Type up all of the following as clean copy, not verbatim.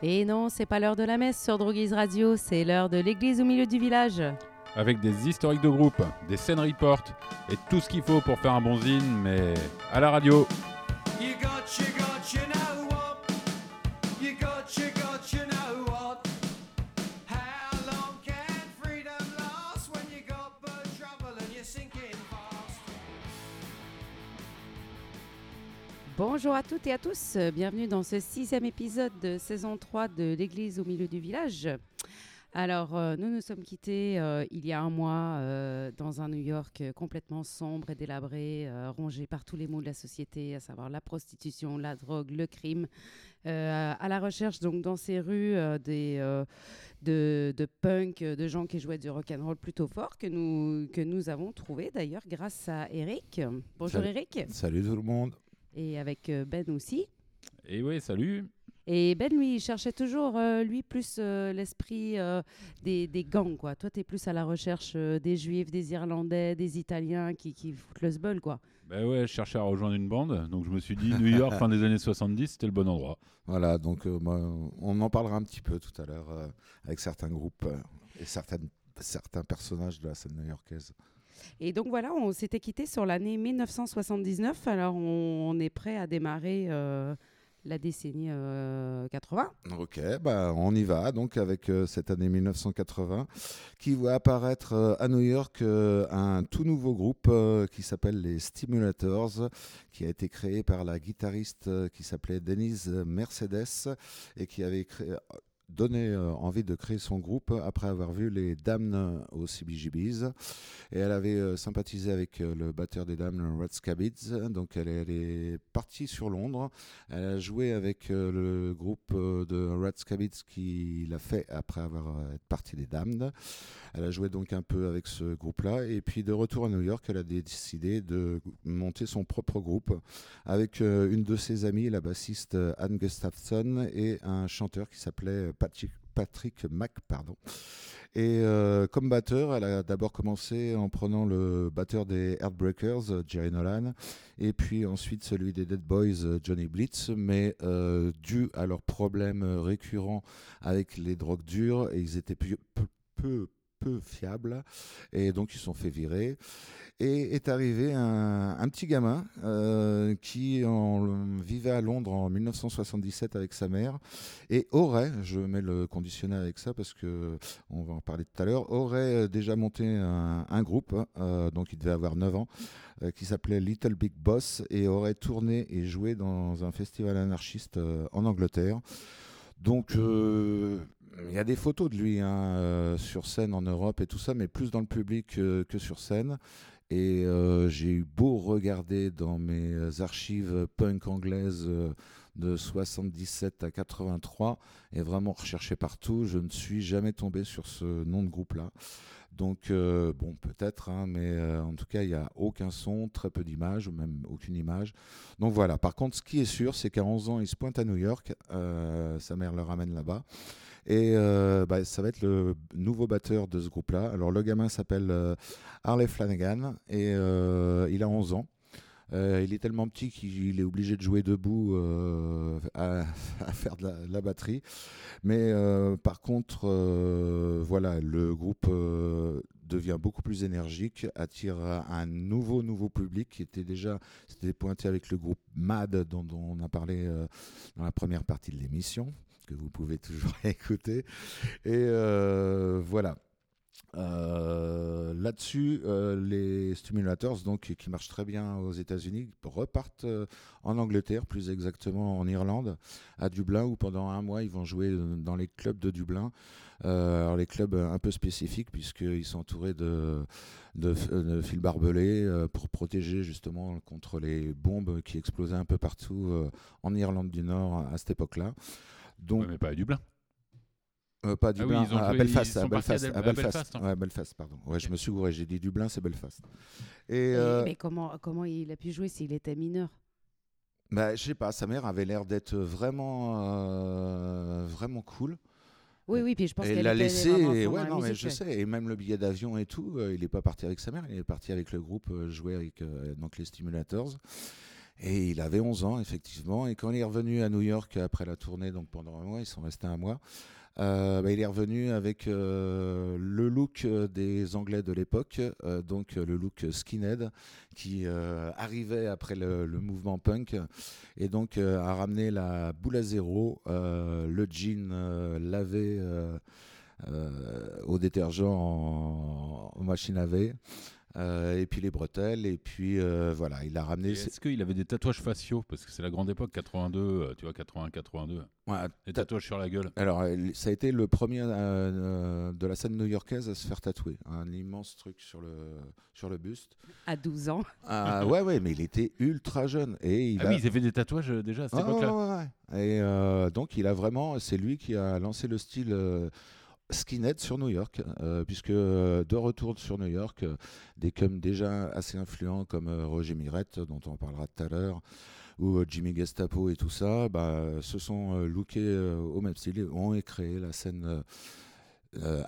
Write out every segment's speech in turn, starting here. Et non, c'est pas l'heure de la messe sur Droguise Radio, c'est l'heure de l'église au milieu du village. Avec des historiques de groupe, des scènes reports et tout ce qu'il faut pour faire un bon zine, mais à la radio. Bonjour à toutes et à tous, bienvenue dans ce 6e épisode de saison 3 de l'église au milieu du village. Alors, nous nous sommes quittés il y a un mois dans un New York complètement sombre et délabré, rongé par tous les maux de la société, à savoir la prostitution, la drogue, le crime, à la recherche donc dans ces rues de punk, de gens qui jouaient du rock'n'roll plutôt fort, que nous avons trouvé d'ailleurs grâce à Eric. Bonjour Eric. Salut tout le monde. Et avec Ben aussi. Et oui, salut. Et Ben, lui, il cherchait toujours, plus l'esprit des gangs, quoi. Toi, t'es plus à la recherche des Juifs, des Irlandais, des Italiens qui foutent le sbeul, quoi. Ben ouais, je cherchais à rejoindre une bande, donc je me suis dit, New York, fin des années 70, c'était le bon endroit. Voilà, donc on en parlera un petit peu tout à l'heure avec certains groupes et certains personnages de la scène new-yorkaise. Et donc voilà, on s'était quitté sur l'année 1979, alors on est prêt à démarrer la décennie 80. Ok, bah on y va donc avec cette année 1980 qui voit apparaître à New York un tout nouveau groupe qui s'appelle les Stimulators, qui a été créé par la guitariste qui s'appelait Denise Mercedes et qui avait donné envie de créer son groupe après avoir vu les Damnes au CBGB's, et elle avait sympathisé avec le batteur des Damnes, Rat Scabies. Donc elle est partie sur Londres, elle a joué avec le groupe de Rat Scabies qui l'a fait après avoir été partie des Damnes. Elle a joué donc un peu avec ce groupe là, et puis de retour à New York, elle a décidé de monter son propre groupe avec une de ses amies, la bassiste Anne Gustafson, et un chanteur qui s'appelait Patrick Mac, pardon. Et comme batteur, elle a d'abord commencé en prenant le batteur des Heartbreakers, Jerry Nolan, et puis ensuite celui des Dead Boys, Johnny Blitz, mais dû à leurs problèmes récurrents avec les drogues dures, et ils étaient peu fiables, et donc ils se sont fait virer. Et est arrivé un petit gamin qui vivait à Londres en 1977 avec sa mère, et aurait, je mets le conditionnel avec ça parce qu'on va en parler tout à l'heure, aurait déjà monté un groupe, donc il devait avoir 9 ans, qui s'appelait Little Big Boss, et aurait tourné et joué dans un festival anarchiste en Angleterre. Donc il y a des photos de lui sur scène en Europe et tout ça, mais plus dans le public que sur scène. Et j'ai eu beau regarder dans mes archives punk anglaises de 77 à 83 et vraiment rechercher partout, je ne suis jamais tombé sur ce nom de groupe-là. Donc bon, peut-être, hein, mais en tout cas, il n'y a aucun son, très peu d'images, ou même aucune image. Donc voilà, par contre, ce qui est sûr, c'est qu'à 11 ans, il se pointe à New York, sa mère le ramène là-bas. Et bah, ça va être le nouveau batteur de ce groupe-là. Alors le gamin s'appelle Harley Flanagan et il a 11 ans. Il est tellement petit qu'il est obligé de jouer debout à faire de la batterie. Mais par contre, voilà, le groupe devient beaucoup plus énergique, attire un nouveau public qui était déjà pointé avec le groupe MAD dont on a parlé dans la première partie de l'émission, que vous pouvez toujours écouter. Et voilà. Là-dessus, les Stimulators, donc, qui marchent très bien aux États-Unis, repartent en Angleterre, plus exactement en Irlande, à Dublin, où pendant un mois ils vont jouer dans les clubs de Dublin. Alors les clubs un peu spécifiques, puisqu'ils sont entourés de fils barbelés pour protéger justement contre les bombes qui explosaient un peu partout en Irlande du Nord à cette époque-là. Donc, ouais, mais pas à Dublin. Pas à Dublin, ah oui, à Belfast. Belfast, pardon. Ouais, okay. Je me suis gouré, j'ai dit Dublin, c'est Belfast. Et mais comment il a pu jouer s'il était mineur ? Bah, je sais pas, sa mère avait l'air d'être vraiment cool. Oui, puis je pense qu'elle l'a laissé. Et ouais, non, mais je sais. Et même le billet d'avion et tout, il n'est pas parti avec sa mère, il est parti avec le groupe jouer avec donc les Stimulators. Et il avait 11 ans, effectivement. Et quand il est revenu à New York après la tournée, donc pendant un mois, ils sont restés un mois, il est revenu avec le look des Anglais de l'époque, donc le look skinhead, qui arrivait après le mouvement punk, et donc a ramené la boule à zéro, le jean lavé au détergent en machine à laver. Et puis les bretelles, et puis voilà, il a ramené... Est-ce qu'il avait des tatouages faciaux? Parce que c'est la grande époque, 82, tu vois, 80, 82. Ouais, des tatouages sur la gueule. Alors, ça a été le premier de la scène new-yorkaise à se faire tatouer. Un immense truc sur le buste. À 12 ans. Ouais, mais il était ultra jeune. Et il ils avaient des tatouages déjà à cette époque-là. Ouais. Et donc, il a vraiment... C'est lui qui a lancé le style... skinhead sur New York, puisque de retour sur New York, des coms déjà assez influents comme Roger Mirette, dont on parlera tout à l'heure, ou Jimmy Gestapo et tout ça, se sont lookés au même style et ont créé la scène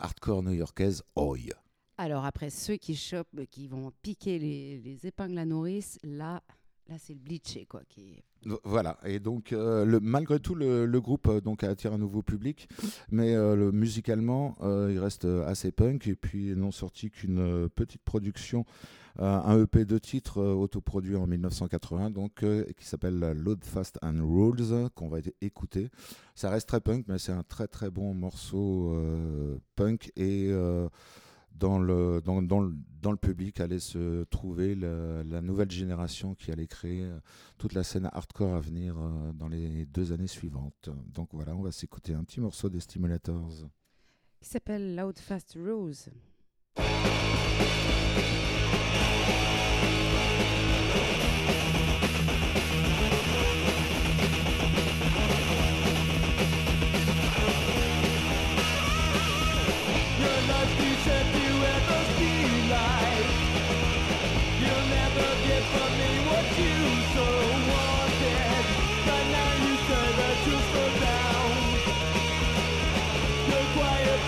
hardcore new-yorkaise. Oi. Alors après, ceux qui chopent, qui vont piquer les épingles à nourrice, là c'est le bleaché quoi qui... Voilà, et donc malgré tout le groupe donc attire un nouveau public, mais musicalement il reste assez punk, et puis n'ont sorti qu'une petite production, un EP de titres autoproduit en 1980, donc qui s'appelle Load Fast and Rules, qu'on va écouter. Ça reste très punk, mais c'est un très très bon morceau punk, et dans le public allait se trouver la nouvelle génération qui allait créer toute la scène hardcore à venir dans les 2 années suivantes. Donc voilà, on va s'écouter un petit morceau des Stimulators. Il s'appelle Loud Fast Rose.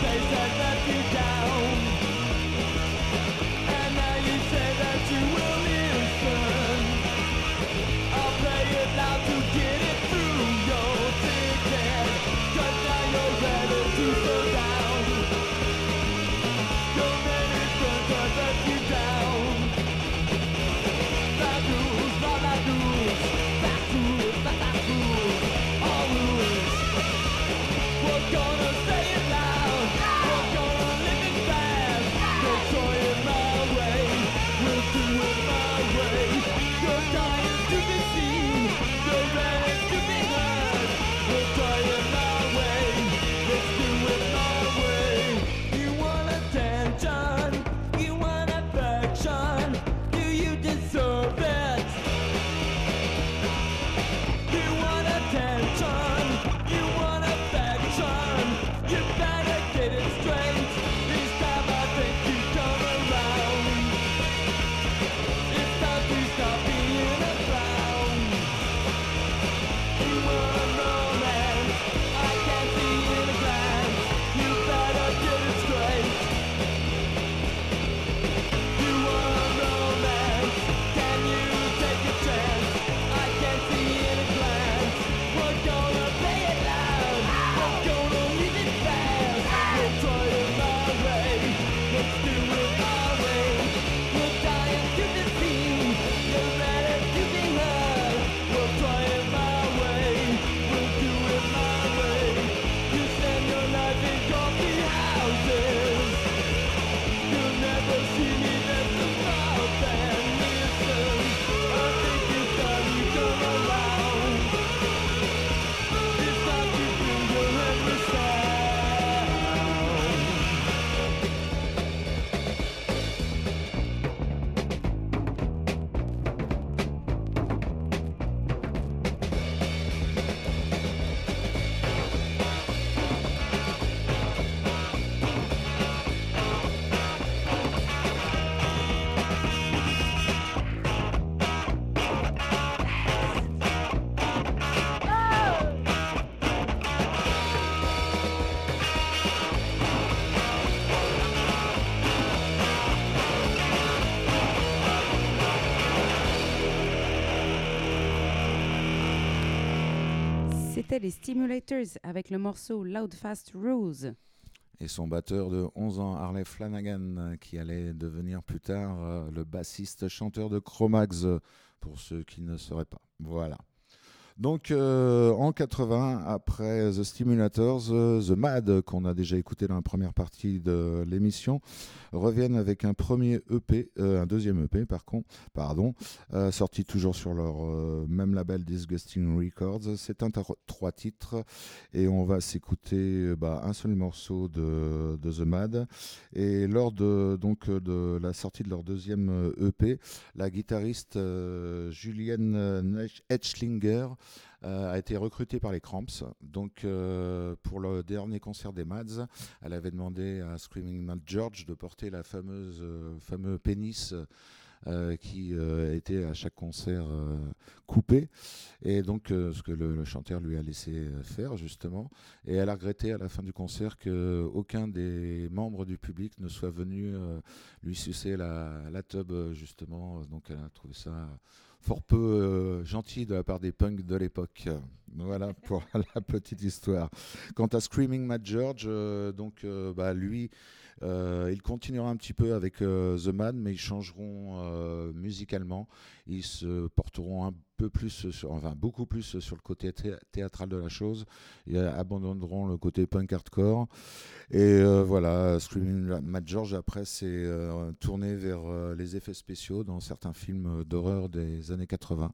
Place that let you down. C'était les Stimulators avec le morceau Loud Fast Rose. Et son batteur de 11 ans, Harley Flanagan, qui allait devenir plus tard le bassiste-chanteur de Chromags, pour ceux qui ne sauraient pas. Voilà. Donc, en 80, après The Stimulators, The MAD, qu'on a déjà écouté dans la première partie de l'émission, reviennent avec un premier EP, un deuxième EP sorti toujours sur leur même label Disgusting Records. C'est un 3 titres et on va s'écouter un seul morceau de The MAD. Et lors de la sortie de leur deuxième EP, la guitariste Julianne Hetschlinger a été recrutée par les Cramps. Donc, pour le dernier concert des Mads, elle avait demandé à Screaming Mad George de porter la fameux pénis qui était à chaque concert coupé. Et donc, ce que le chanteur lui a laissé faire, justement. Et elle a regretté à la fin du concert qu'aucun des membres du public ne soit venu lui sucer la teub, justement. Donc, elle a trouvé ça fort peu gentil de la part des punks de l'époque. Voilà pour la petite histoire. Quant à Screaming Mad George, il continuera un petit peu avec The MAD, mais ils changeront musicalement. Ils se porteront un peu plus, beaucoup plus sur le côté théâtral de la chose. Ils abandonneront le côté punk hardcore. Et Screaming Mad George, après, s'est tourné vers les effets spéciaux dans certains films d'horreur des années 80,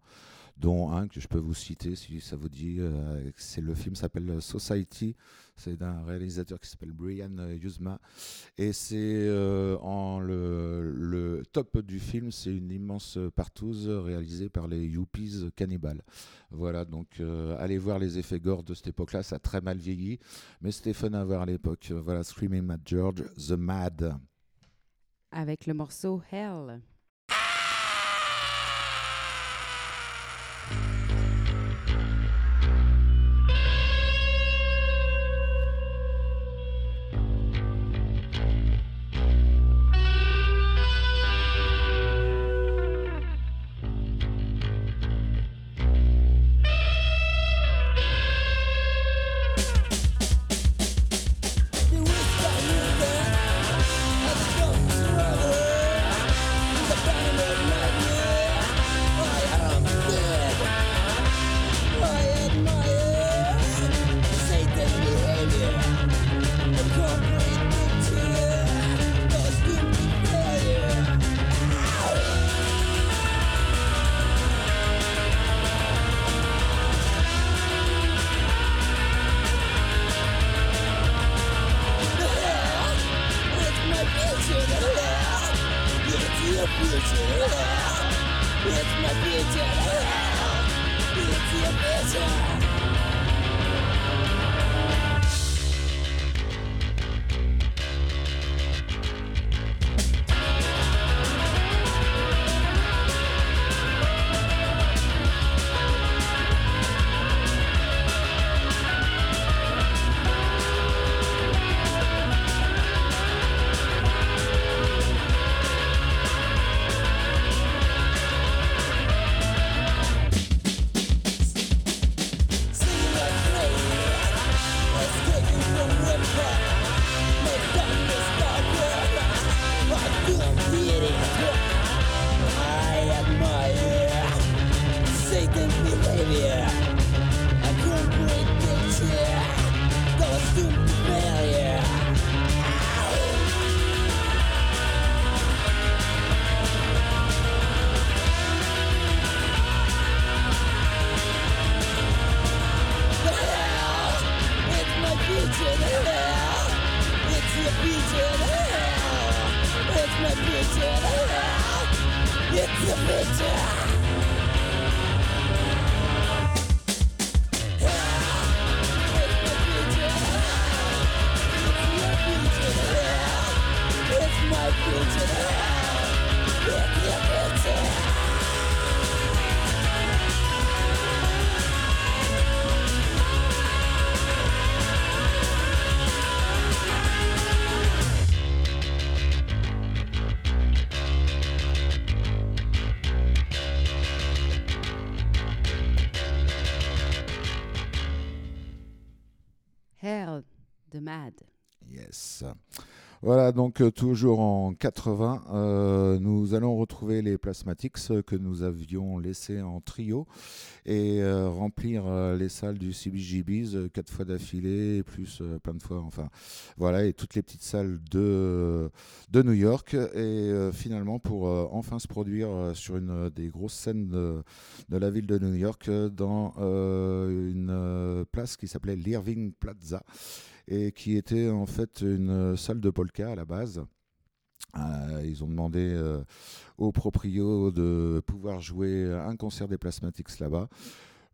dont un que je peux vous citer si ça vous dit. Le film s'appelle Society, c'est d'un réalisateur qui s'appelle Brian Yuzma, et c'est le top du film, c'est une immense partouze réalisée par les Yuppies cannibales. Voilà, donc allez voir les effets gore de cette époque-là, ça a très mal vieilli, mais c'était fun à voir à l'époque. Voilà, Screaming Mad George, The MAD. Avec le morceau Hell. de MAD. Yes. Voilà, donc toujours en 80, nous allons retrouver les Plasmatics que nous avions laissés en trio et remplir les salles du CBGB's 4 fois d'affilée, plus plein de fois, enfin voilà, et toutes les petites salles de New York. Et finalement, pour enfin se produire sur une des grosses scènes de la ville de New York, dans une place qui s'appelait l'Irving Plaza, et qui était en fait une salle de polka à la base. Ils ont demandé aux proprios de pouvoir jouer un concert des Plasmatics là-bas.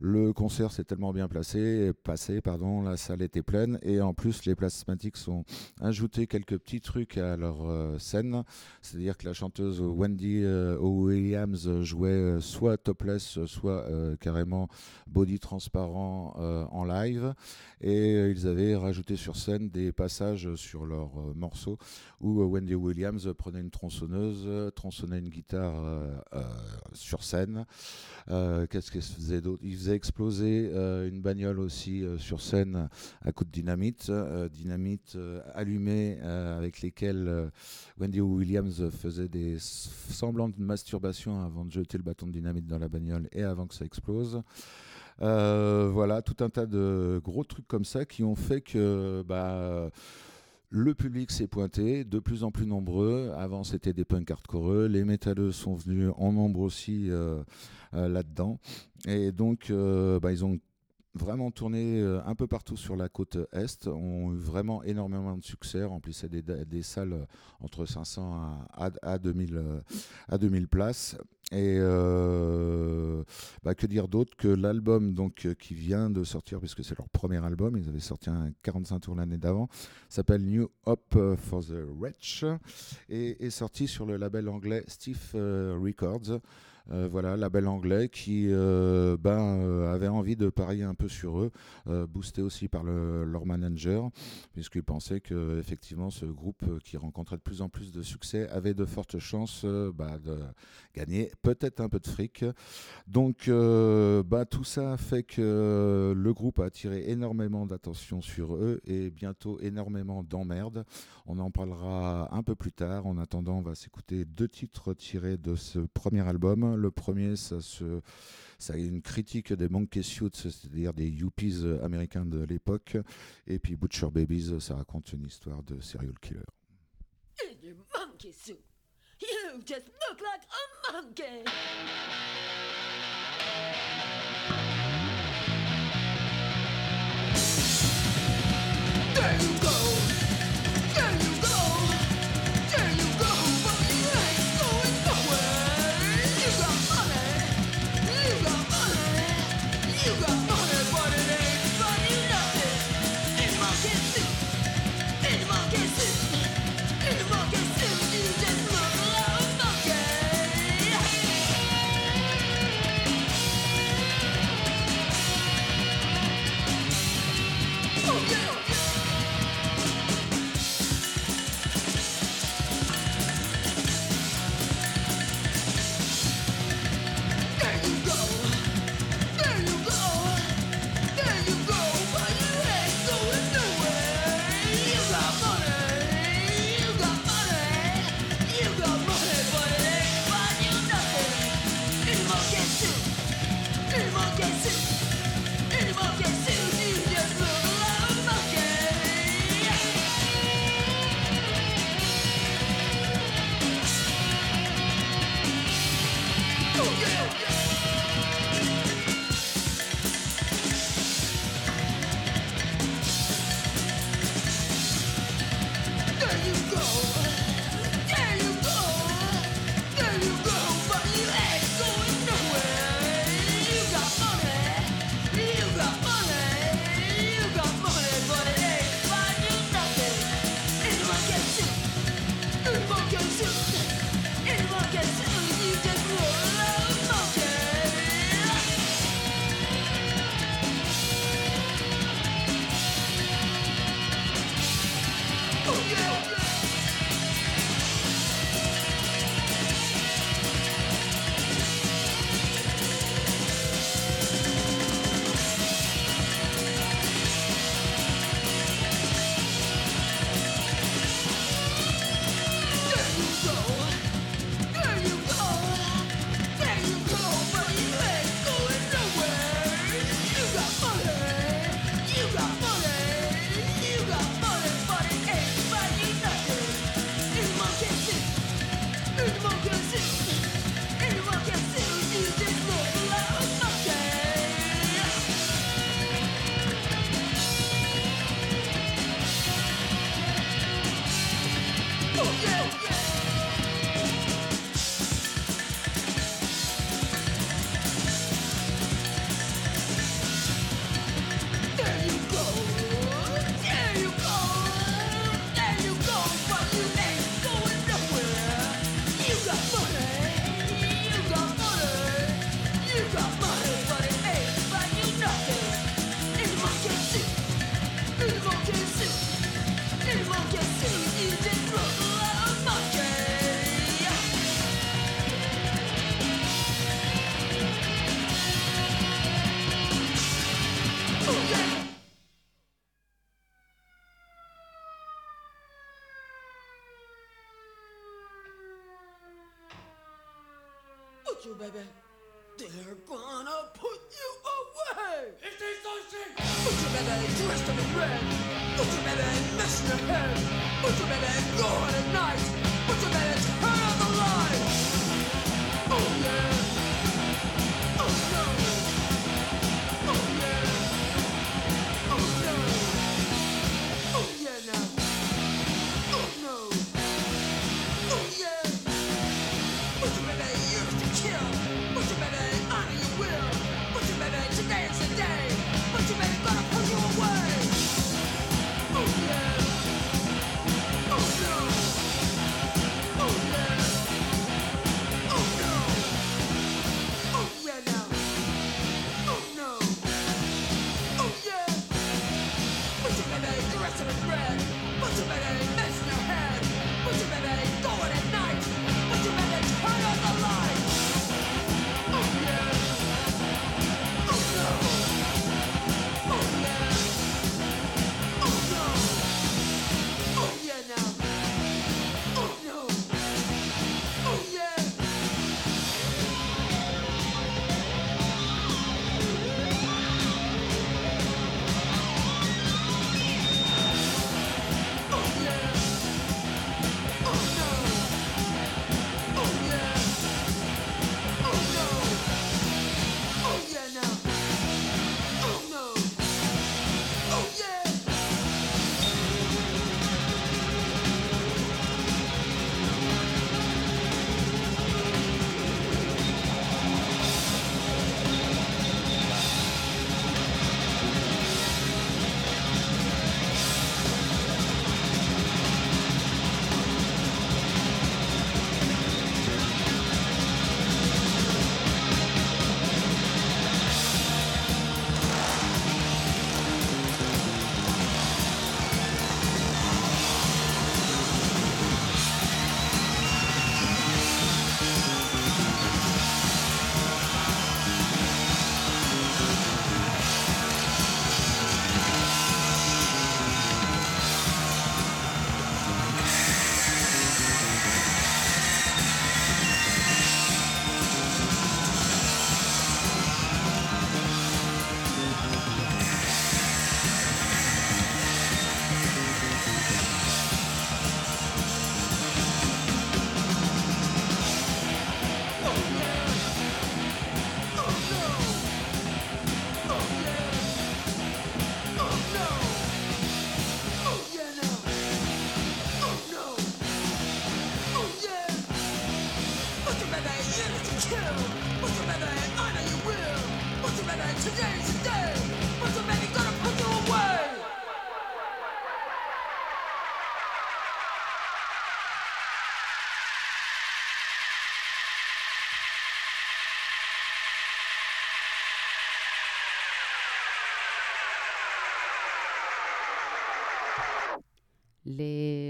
Le concert s'est tellement bien passé, la salle était pleine, et en plus les Plasmatics ont ajouté quelques petits trucs à leur scène, c'est-à-dire que la chanteuse Wendy O'Williams jouait soit topless, soit carrément body transparent en live, et ils avaient rajouté sur scène des passages sur leurs morceaux où Wendy Williams prenait une tronçonneuse, tronçonnait une guitare sur scène. Qu'est-ce qu'elle faisait d'autre? Ils faisaient exploser une bagnole aussi sur scène à coups de dynamite allumée, avec lesquelles Wendy Williams faisait des semblants de masturbation avant de jeter le bâton de dynamite dans la bagnole et avant que ça explose. Voilà, tout un tas de gros trucs comme ça qui ont fait que le public s'est pointé, de plus en plus nombreux. Avant, c'était des punks hardcoreux. Les métalleux sont venus en nombre aussi là-dedans. Et donc, ils ont vraiment tourné un peu partout sur la côte Est. Ont eu vraiment énormément de succès, remplissaient des salles entre 500 à 2000 places. Et que dire d'autre que l'album qui vient de sortir, puisque c'est leur premier album, ils avaient sorti un 45 tours l'année d'avant, s'appelle New Hope for the Wretch, et est sorti sur le label anglais Stiff Records. Label anglais qui avait envie de parier un peu sur eux, boosté aussi par leur manager, puisqu'ils pensaient que effectivement ce groupe qui rencontrait de plus en plus de succès avait de fortes chances de gagner peut-être un peu de fric. Donc tout ça fait que le groupe a attiré énormément d'attention sur eux et bientôt énormément d'emmerdes. On en parlera un peu plus tard. En attendant, on va s'écouter 2 titres tirés de ce premier album. Le premier, ça a une critique des monkey suits, c'est-à-dire des yuppies américains de l'époque. Et puis Butcher Babies, ça raconte une histoire de serial killer. In your monkey suit, you just look like a monkey. There you go, there you go, there you go.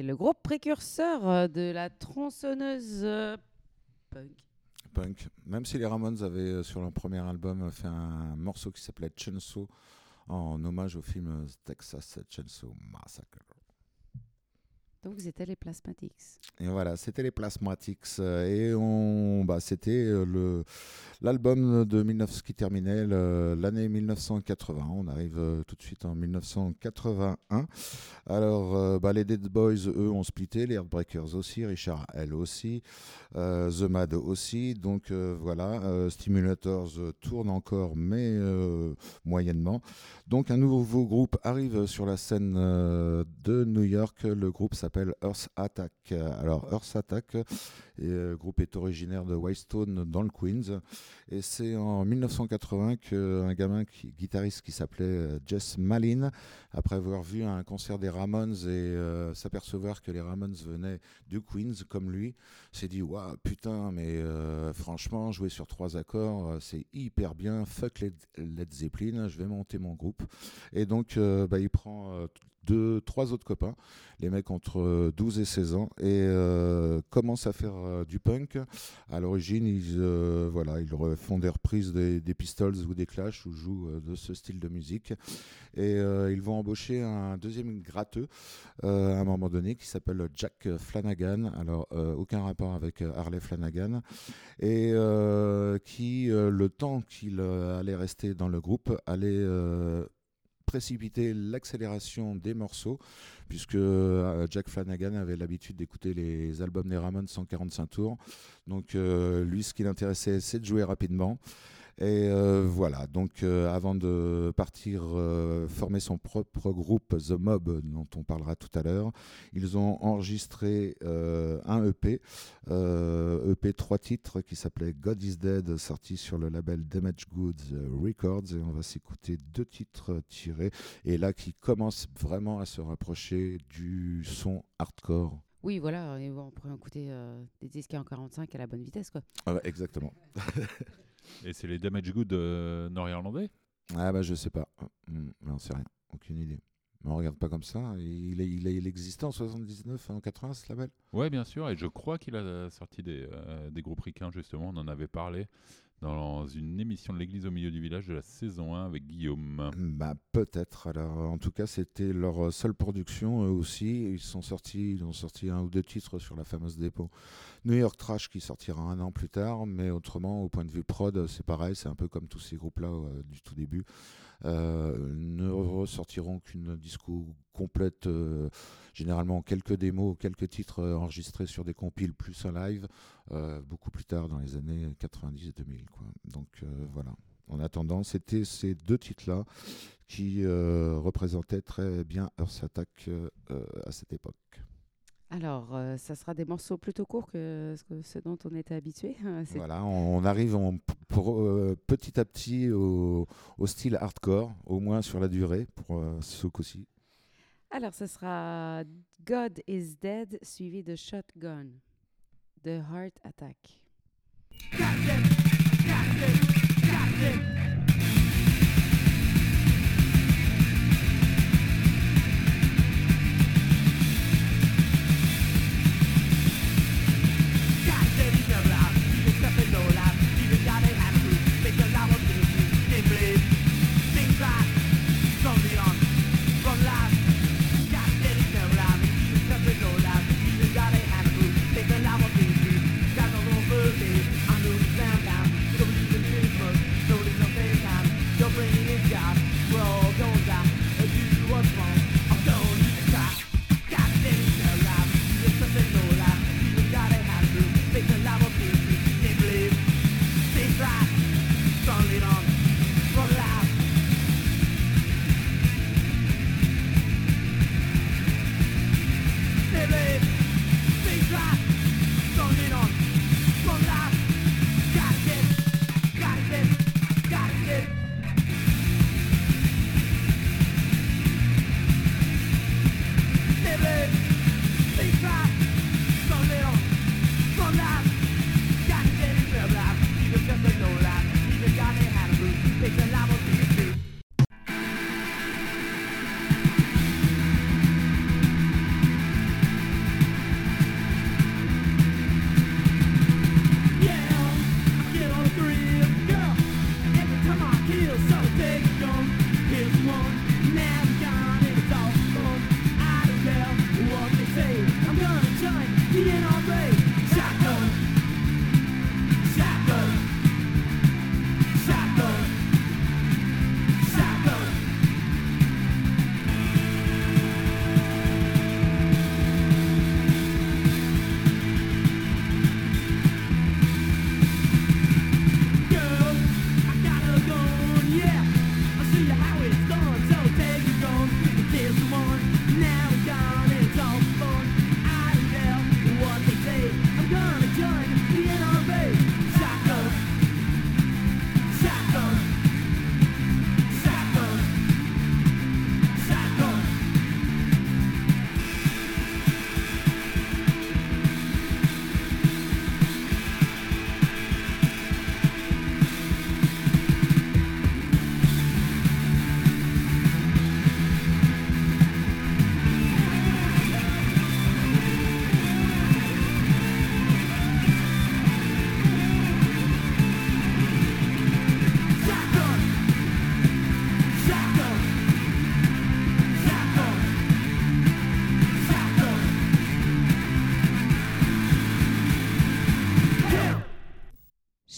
Le groupe précurseur de la tronçonneuse punk. Même si les Ramones avaient, sur leur premier album, fait un morceau qui s'appelait Chainsaw en hommage au film Texas Chainsaw Massacre. Donc c'était les Plasmatics. Et voilà, c'était les Plasmatics. Et c'était L'album de 19, qui terminait l'année 1980. On arrive tout de suite en 1981. Alors, les Dead Boys, eux, ont splitté. Les Heartbreakers aussi. Richard L. aussi. The MAD aussi. Donc, Stimulators tourne encore, mais moyennement. Donc, un nouveau groupe arrive sur la scène de New York. Le groupe s'appelle Heart Attack. Alors, Heart Attack, le groupe est originaire de Whitestone dans le Queens. Et c'est en 1980 qu'un gamin guitariste qui s'appelait Jess Malin, après avoir vu un concert des Ramones et s'apercevoir que les Ramones venaient du Queens comme lui, s'est dit « Waouh, putain, mais franchement, jouer sur 3 accords, c'est hyper bien, fuck Led Zeppelin, je vais monter mon groupe. » Et donc, il prend 2, 3 autres copains, les mecs entre 12 et 16 ans, et commencent à faire du punk. À l'origine, ils font des reprises des Pistols ou des Clash, ou jouent de ce style de musique. Et ils vont embaucher un deuxième gratteux à un moment donné qui s'appelle Jack Flanagan. Alors, aucun rapport avec Harley Flanagan. Et qui, le temps qu'il allait rester dans le groupe, allait précipiter l'accélération des morceaux, puisque Jack Flanagan avait l'habitude d'écouter les albums des Ramones 145 tours. Donc lui, ce qui l'intéressait, c'est de jouer rapidement. Et avant de partir former son propre groupe The Mob, dont on parlera tout à l'heure, ils ont enregistré un EP, 3 titres qui s'appelait God is Dead, sorti sur le label Damage Goods Records, et on va s'écouter 2 titres tirés, et là qui commencent vraiment à se rapprocher du son hardcore. Oui, voilà, et on pourrait écouter des disques en 45 à la bonne vitesse, quoi. Ah, exactement. Et c'est les Damage Goods nord-irlandais ? Ah je sais pas, j'en sais rien, aucune idée. Mais on regarde pas comme ça, il existait en 79, en 80 ce label ? Ouais, bien sûr, et je crois qu'il a sorti des groupes ricains justement, on en avait parlé dans une émission de l'église au milieu du village de la saison 1 avec Guillaume. Peut-être, alors en tout cas c'était leur seule production, eux aussi, ils ont sorti 1 ou 2 titres sur la fameuse dépôt New York Trash qui sortira 1 an plus tard, mais autrement au point de vue prod c'est pareil, c'est un peu comme tous ces groupes là du tout début, ne ressortiront qu'une disco complète, généralement quelques démos, quelques titres enregistrés sur des compiles plus un live, beaucoup plus tard dans les années 90 et 2000 quoi. Donc en attendant c'était ces 2 titres-là qui représentaient très bien Heart Attack à cette époque. Alors, ça sera des morceaux plutôt courts que ce dont on était habitué. Voilà, on arrive petit à petit au style hardcore, au moins sur la durée, pour ce coup-ci. Alors, ce sera God is Dead, suivi de Shotgun, de Heart Attack. Captain, Captain, Captain. Thank you.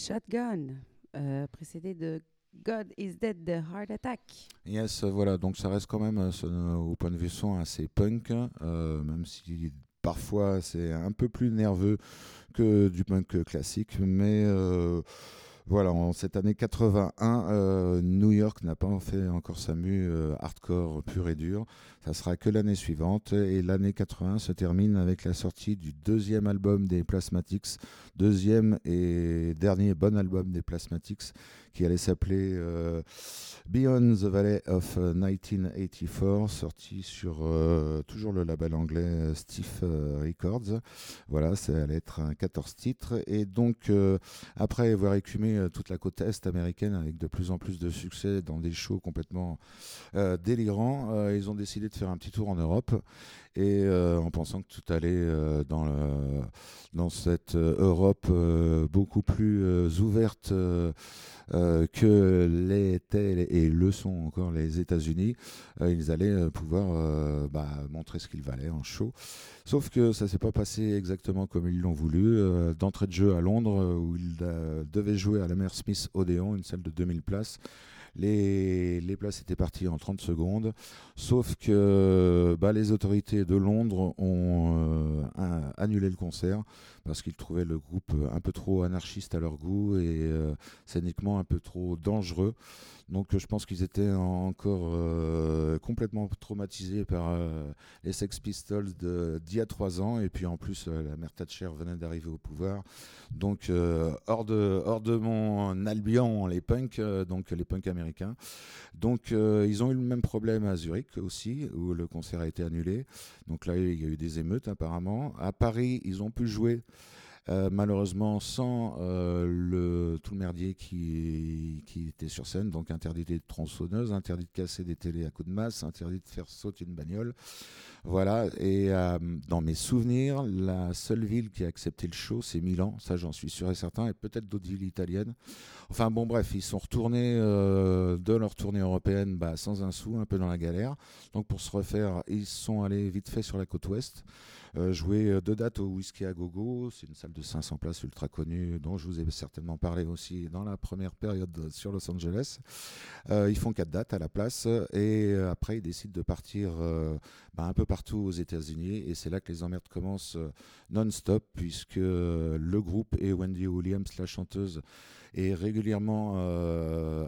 Shotgun, précédé de God is Dead de Heart Attack. Yes, voilà, donc ça reste quand même, au point de vue son, assez punk, même si parfois c'est un peu plus nerveux que du punk classique, mais... Voilà, en cette année 81, New York n'a pas fait encore sa mue hardcore pure et dure. Ça sera que l'année suivante. Et l'année 81 se termine avec la sortie du deuxième album des Plasmatics, deuxième et dernier bon album des Plasmatics, qui allait s'appeler Beyond the Valley of 1984, sorti sur toujours le label anglais Stiff Records. Voilà, ça allait être 14 titres. Et donc, après avoir écumé toute la côte est américaine avec de plus en plus de succès dans des shows complètement délirants, ils ont décidé de faire un petit tour en Europe et en pensant que tout allait dans cette Europe beaucoup plus ouverte que l'étaient et le sont encore les États-Unis, ils allaient pouvoir montrer ce qu'ils valaient en show. Sauf que ça s'est pas passé exactement comme ils l'ont voulu. D'entrée de jeu à Londres, où ils devaient jouer à la Hammersmith Odeon, une salle de 2000 places. Les places étaient parties en 30 secondes, sauf que les autorités de Londres ont annulé le concert parce qu'ils trouvaient le groupe un peu trop anarchiste à leur goût et scéniquement un peu trop dangereux. Donc je pense qu'ils étaient encore complètement traumatisés par les Sex Pistols d'il y a 3 ans, et puis en plus la mère Thatcher venait d'arriver au pouvoir, donc hors de mon Albion les punks, donc les punks américains. Donc ils ont eu le même problème à Zurich aussi, où le concert a été annulé, donc là il y a eu des émeutes apparemment. À Paris ils ont pu jouer, malheureusement sans tout le merdier qui était sur scène, donc interdit de tronçonneuse, interdit de casser des télés à coups de masse, interdit de faire sauter une bagnole. Voilà, et dans mes souvenirs, la seule ville qui a accepté le show, c'est Milan, ça j'en suis sûr et certain, et peut-être d'autres villes italiennes. Enfin bon, bref, ils sont retournés de leur tournée européenne sans un sou, un peu dans la galère. Donc pour se refaire, ils sont allés vite fait sur la côte ouest, jouer 2 dates au Whisky à Gogo, c'est une salle de 500 places ultra connue dont je vous ai certainement parlé aussi dans la première période sur Los Angeles. Ils font 4 dates à la place et après ils décident de partir un peu partout aux États-Unis, et c'est là que les emmerdes commencent non-stop, puisque le groupe et Wendy O'Williams, la chanteuse, est régulièrement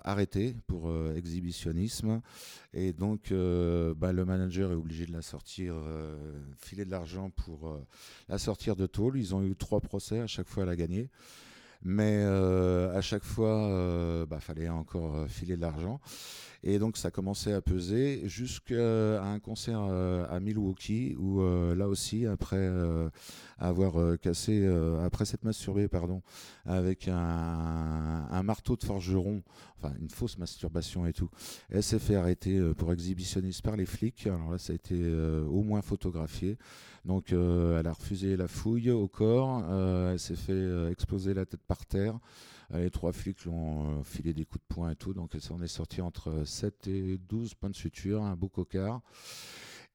arrêtée pour exhibitionnisme, et donc le manager est obligé de la sortir, filer de l'argent pour la sortir de tôle. Ils ont eu 3 procès, à chaque fois elle a gagné, mais à chaque fois fallait encore filer de l'argent, et donc ça commençait à peser jusqu'à un concert à Milwaukee, où là aussi après avoir cassé, après s'être masturbé avec un marteau de forgeron, enfin une fausse masturbation et tout, elle s'est fait arrêter pour exhibitionniste par les flics. Alors là ça a été au moins photographié, donc elle a refusé la fouille au corps, elle s'est fait exploser la tête par terre. Les 3 flics l'ont filé des coups de poing et tout, donc ça en est sorti entre 7 et 12 points de suture, un beau cocard.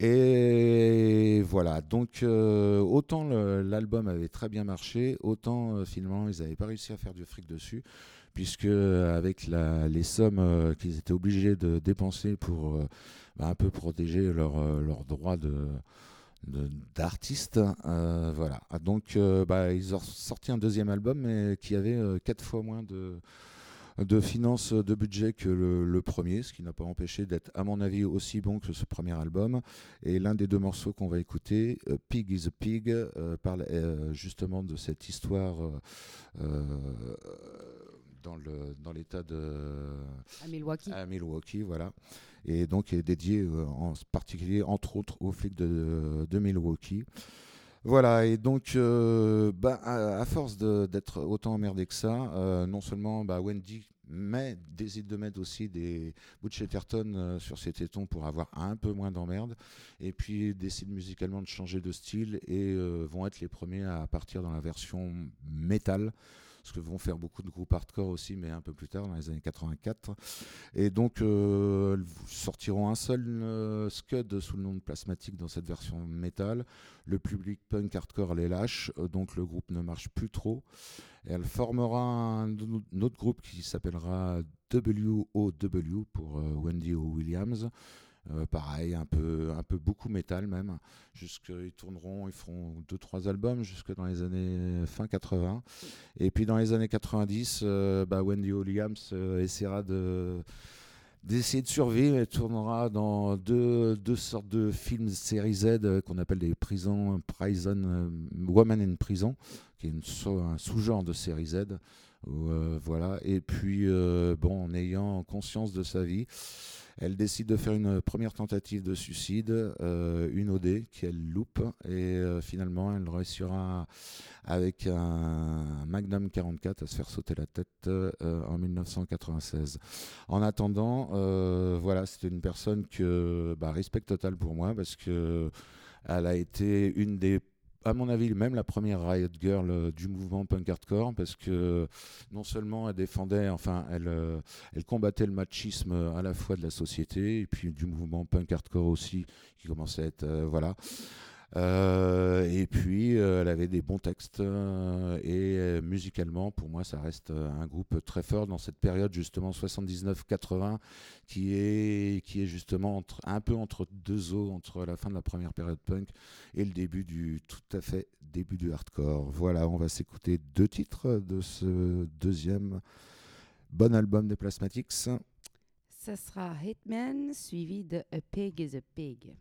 Et voilà, donc autant l'album avait très bien marché, autant finalement ils n'avaient pas réussi à faire du fric dessus, puisque avec les sommes qu'ils étaient obligés de dépenser pour un peu protéger leurs droits d'artistes, voilà. Donc ils ont sorti un deuxième album, mais qui avait 4 fois moins de finances, de budget que le premier, ce qui n'a pas empêché d'être à mon avis aussi bon que ce premier album. Et l'un des 2 morceaux qu'on va écouter, Pig is a Pig, parle justement de cette histoire dans l'état de... À Milwaukee, voilà. Et donc est dédié en particulier, entre autres, aux flics de Milwaukee. Voilà, et donc à force d'être autant emmerdé que ça, non seulement Wendy décide de mettre aussi des bouts de Chatterton sur ses tétons pour avoir un peu moins d'emmerde, et puis décide musicalement de changer de style, et vont être les premiers à partir dans la version métal, ce que vont faire beaucoup de groupes hardcore aussi, mais un peu plus tard, dans les années 84. Et donc, sortiront un seul scud sous le nom de Plasmatique dans cette version métal. Le public punk hardcore les lâche, donc le groupe ne marche plus trop. Et elle formera un autre groupe qui s'appellera WOW pour Wendy O'Williams. Pareil, un peu beaucoup métal même. Ils feront 2-3 albums jusque dans les années fin 80. Et puis dans les années 90, Wendy Williams essaiera d'essayer de survivre et tournera dans deux sortes de films série Z qu'on appelle des prison Woman in Prison, qui est un sous-genre de série Z. Voilà. Et puis, en ayant conscience de sa vie, elle décide de faire une première tentative de suicide, une OD qu'elle loupe, et finalement elle réussira avec un Magnum 44 à se faire sauter la tête en 1996. En attendant, c'était une personne que respect total pour moi, parce que elle a été une des, à mon avis, même la première Riot Girl du mouvement punk hardcore, parce que non seulement elle défendait, elle combattait le machisme à la fois de la société et puis du mouvement punk hardcore aussi, qui commençait à être, et puis elle avait des bons textes, et musicalement pour moi ça reste un groupe très fort dans cette période justement 79-80 qui est justement entre deux eaux, entre la fin de la première période punk et le début du hardcore. Voilà, on va s'écouter 2 titres de ce deuxième bon album des Plasmatics. Ça sera Hitman suivi de A Pig is a Pig.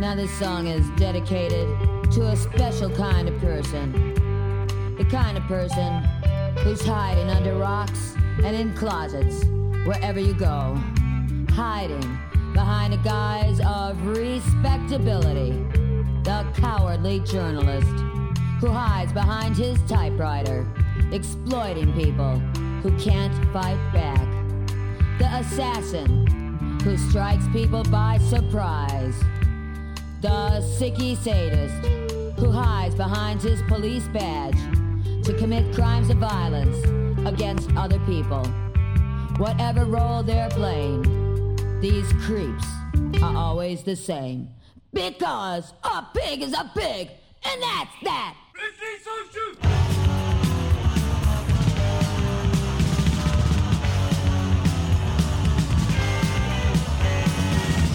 Now this song is dedicated to a special kind of person. The kind of person who's hiding under rocks and in closets wherever you go. Hiding behind the guise of respectability. The cowardly journalist who hides behind his typewriter, exploiting people who can't fight back. The assassin who strikes people by surprise. The sicky sadist who hides behind his police badge to commit crimes of violence against other people. Whatever role they're playing, these creeps are always the same. Because a pig is a pig, and that's that!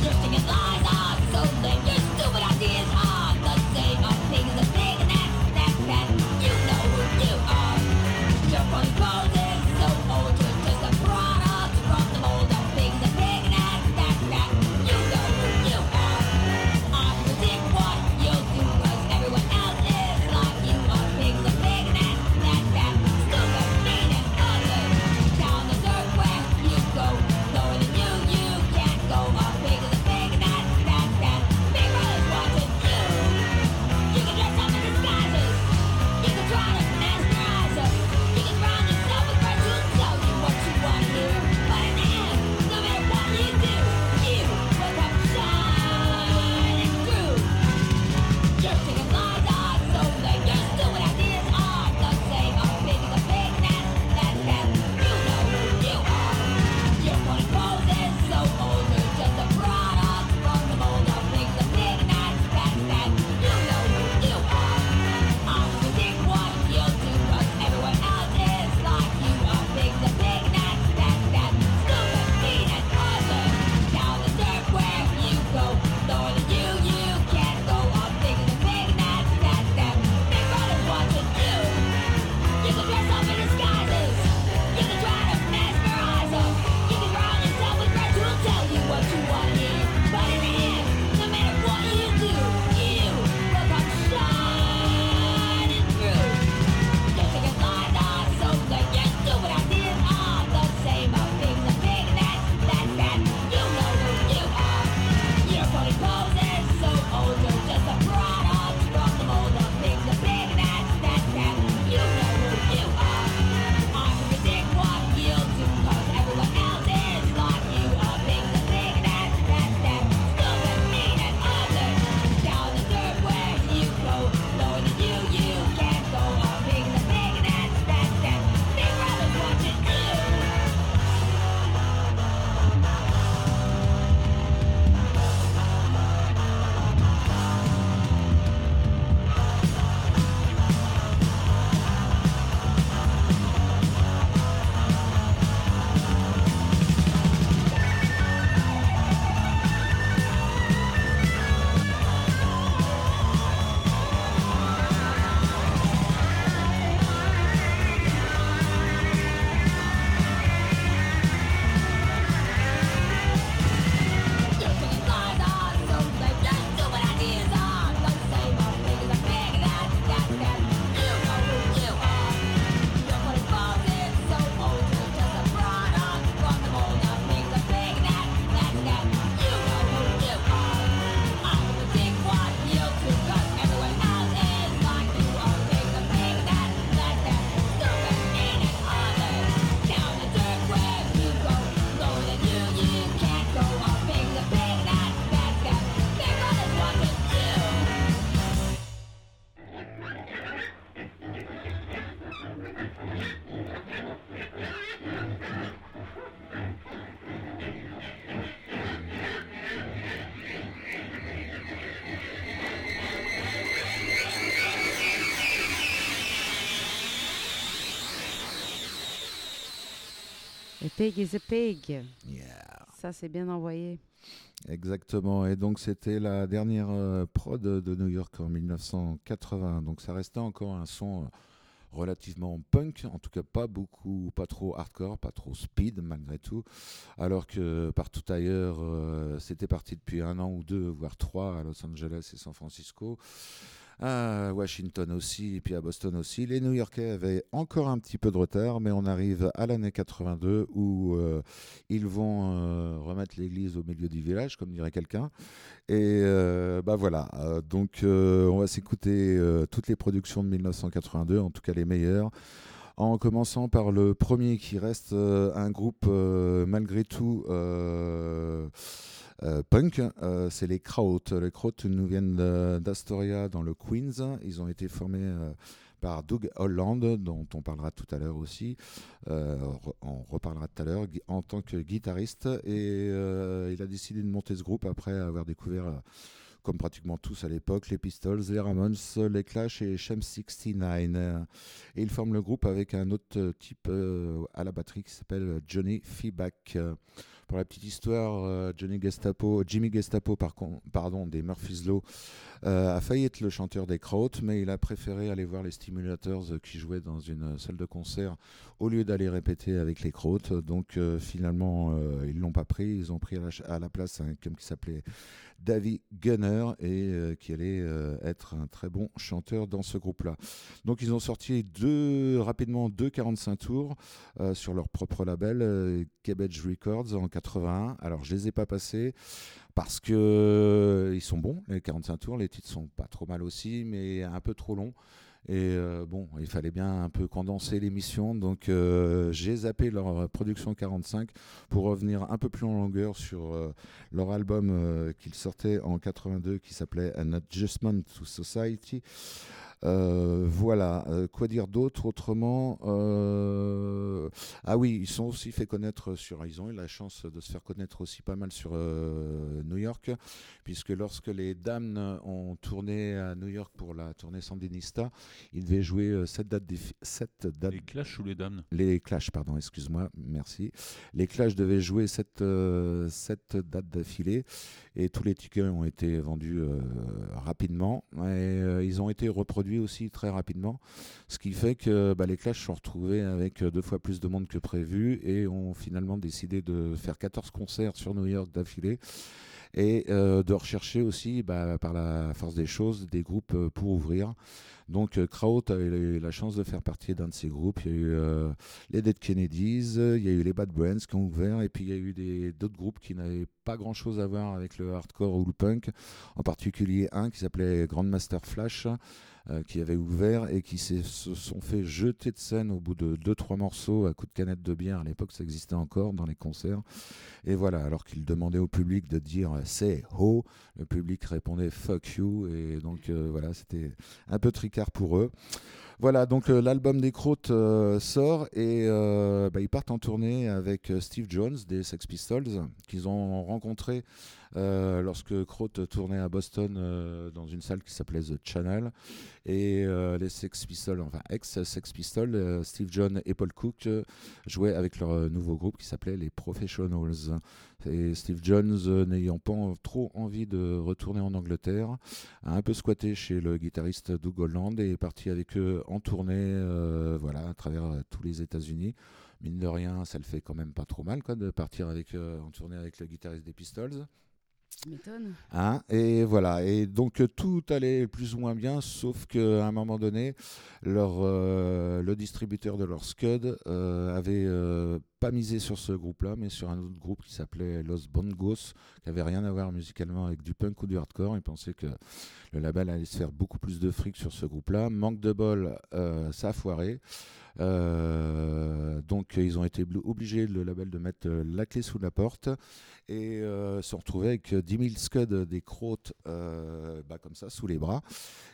Drifting in lies are so lame, your stupid ideas are the same. A pig is a pig, and that's that. You know who you are. Your funny pose is so old, you're just a product from the mold. A pig is a pig, and that's that. You know who you are. I predict what you'll do, cause everyone else is like you. A pig is a pig, and that's that. Stupid, mean, and ugly. Down the dirt where you go, lower than you can't go. A pig is a pig, and that's that. Big Brother's watching you. You can dress up in disguises. You can try to masterize us. You can drown yourself with friends who'll tell you what you want to hear. But in the end, no matter what you do, you will come shining through. Your chicken lies are so lame. Your stupid ideas are the same. A pig is a pig, and that's that. You know who you are. Your funny pose is so old. You're just a product from the mold. A pig is a pig, and that's that. You know who you are. I predict what you'll do, cause everyone else is like you. A pig is a pig, and that's that. Stupid, mean, and ugly. Down the dirt where you go, lower than you can't go. A pig is a pig, and that's that. Big Brother's watching you. You can dress up in disguises. You can try to masterize us. You can drown yourself with friends who'll tell you what you want to hear. But in the end, no matter what you do, you will come shining through. Your chicken lies are so lame. Your stupid ideas are the same. A pig's a pig, and that's that. You know who you are. Your funny pose is so old. You're just a product from the mold. A pig's a pig, and that's that. You know who you are. I can predict what you'll do, cause everyone else is like you. A pig's a pig, and that's that. Stupid, mean, and ugly. Down the dirt where you go, lower than you can't go. A pig's a pig, and that's that. Big Brother's watching you. Your chicken lies are so lame. Your stupid ideas are the same. A pig is a pig, and that's that. You know who you are. Your funny pose is so old. You're just a product from the mold. A pig's a pig, and that's that. You know who you are. I can predict what you'll do, cause everyone else is like you. A pig's a pig, and that's that. Stupid, mean, and ugly. Down the dirt where you go, lower than you can't go. A pig's a pig, and that's that. Big Brother's watching you. A pig is a pig. Yeah. Ça, c'est bien envoyé. Exactement, et donc c'était la dernière prod de New York en 1980, donc ça restait encore un son relativement punk, en tout cas pas beaucoup, pas trop hardcore, pas trop speed malgré tout, alors que partout ailleurs, c'était parti depuis 1 an ou 2, voire 3 à Los Angeles et San Francisco, à Washington aussi, et puis à Boston aussi. Les New-Yorkais avaient encore un petit peu de retard, mais on arrive à l'année 82 où ils vont remettre l'église au milieu du village, comme dirait quelqu'un. Et voilà, donc on va s'écouter toutes les productions de 1982, en tout cas les meilleures, en commençant par le premier qui reste un groupe malgré tout... punk, c'est les Kraut. Les Kraut nous viennent d'Astoria dans le Queens. Ils ont été formés par Doug Holland, dont on parlera tout à l'heure aussi. On reparlera tout à l'heure en tant que guitariste. Et il a décidé de monter ce groupe après avoir découvert, comme pratiquement tous à l'époque, les Pistols, les Ramones, les Clash et Shem 69. Et il forme le groupe avec un autre type à la batterie qui s'appelle Johnny Feeback. Pour la petite histoire, Jimmy Gestapo, des Murphy's Law, a failli être le chanteur des Kraut, mais il a préféré aller voir les Stimulators qui jouaient dans une salle de concert au lieu d'aller répéter avec les Kraut. Donc finalement, ils ne l'ont pas pris. Ils ont pris à la place un homme qui s'appelait Davy Gunner et qui allait être un très bon chanteur dans ce groupe-là. Donc ils ont sorti rapidement deux 45 tours sur leur propre label, CBGB's Records, en 81. Alors je les ai pas passés parce que ils sont bons, les 45 tours, les titres sont pas trop mal aussi, mais un peu trop longs. Et il fallait bien un peu condenser l'émission, donc j'ai zappé leur production 45 pour revenir un peu plus en longueur sur leur album qu'ils sortaient en 82 qui s'appelait An Adjustment to Society. Quoi dire d'autre autrement, ils sont aussi fait connaître ils ont eu la chance de se faire connaître aussi pas mal sur New York, puisque lorsque les Damnes ont tourné à New York pour la tournée Sandinista, ils devaient jouer cette date. Les Clash ou les Damnes ? Les Clash, pardon, excuse-moi, merci. Les Clash devaient jouer cette date d'affilée et tous les tickets ont été vendus rapidement et ils ont été reproduits aussi très rapidement, ce qui fait que les Clash sont retrouvés avec 2 fois plus de monde que prévu et ont finalement décidé de faire 14 concerts sur New York d'affilée et de rechercher aussi par la force des choses des groupes pour ouvrir. Donc Kraut a eu la chance de faire partie d'un de ces groupes. Il y a eu les Dead Kennedys, il y a eu les Bad Brains qui ont ouvert, et puis il y a eu d'autres groupes qui n'avaient pas grand chose à voir avec le hardcore ou le punk, en particulier un qui s'appelait Grandmaster Flash, qui avait ouvert et qui se sont fait jeter de scène au bout de 2-3 morceaux à coups de canette de bière. À l'époque, ça existait encore dans les concerts. Et voilà, alors qu'ils demandaient au public de dire « say ho », le public répondait « fuck you ». Et donc c'était un peu tricard pour eux. Voilà, donc l'album des Kraut sort et ils partent en tournée avec Steve Jones des Sex Pistols, qu'ils ont rencontré lorsque Kraut tournait à Boston dans une salle qui s'appelait The Channel, et les Sex Pistols, enfin ex-Sex Pistols, Steve Jones et Paul Cook jouaient avec leur nouveau groupe qui s'appelait les Professionals. Et Steve Jones, n'ayant pas trop envie de retourner en Angleterre, a un peu squatté chez le guitariste Doug Holland et est parti avec eux en tournée à travers tous les États-Unis. Mine de rien, ça le fait quand même pas trop mal de partir en tournée avec le guitariste des Pistols. M'étonne. Et voilà, et donc tout allait plus ou moins bien, sauf qu'à un moment donné, le distributeur de leur Scud avait pas misé sur ce groupe-là, mais sur un autre groupe qui s'appelait Los Bongos, qui avait rien à voir musicalement avec du punk ou du hardcore. Ils pensaient que le label allait se faire beaucoup plus de fric sur ce groupe-là. Manque de bol, ça a foiré. Donc ils ont été obligés, le label, de mettre la clé sous la porte et se retrouver avec 10 000 scuds des Kraut comme ça sous les bras,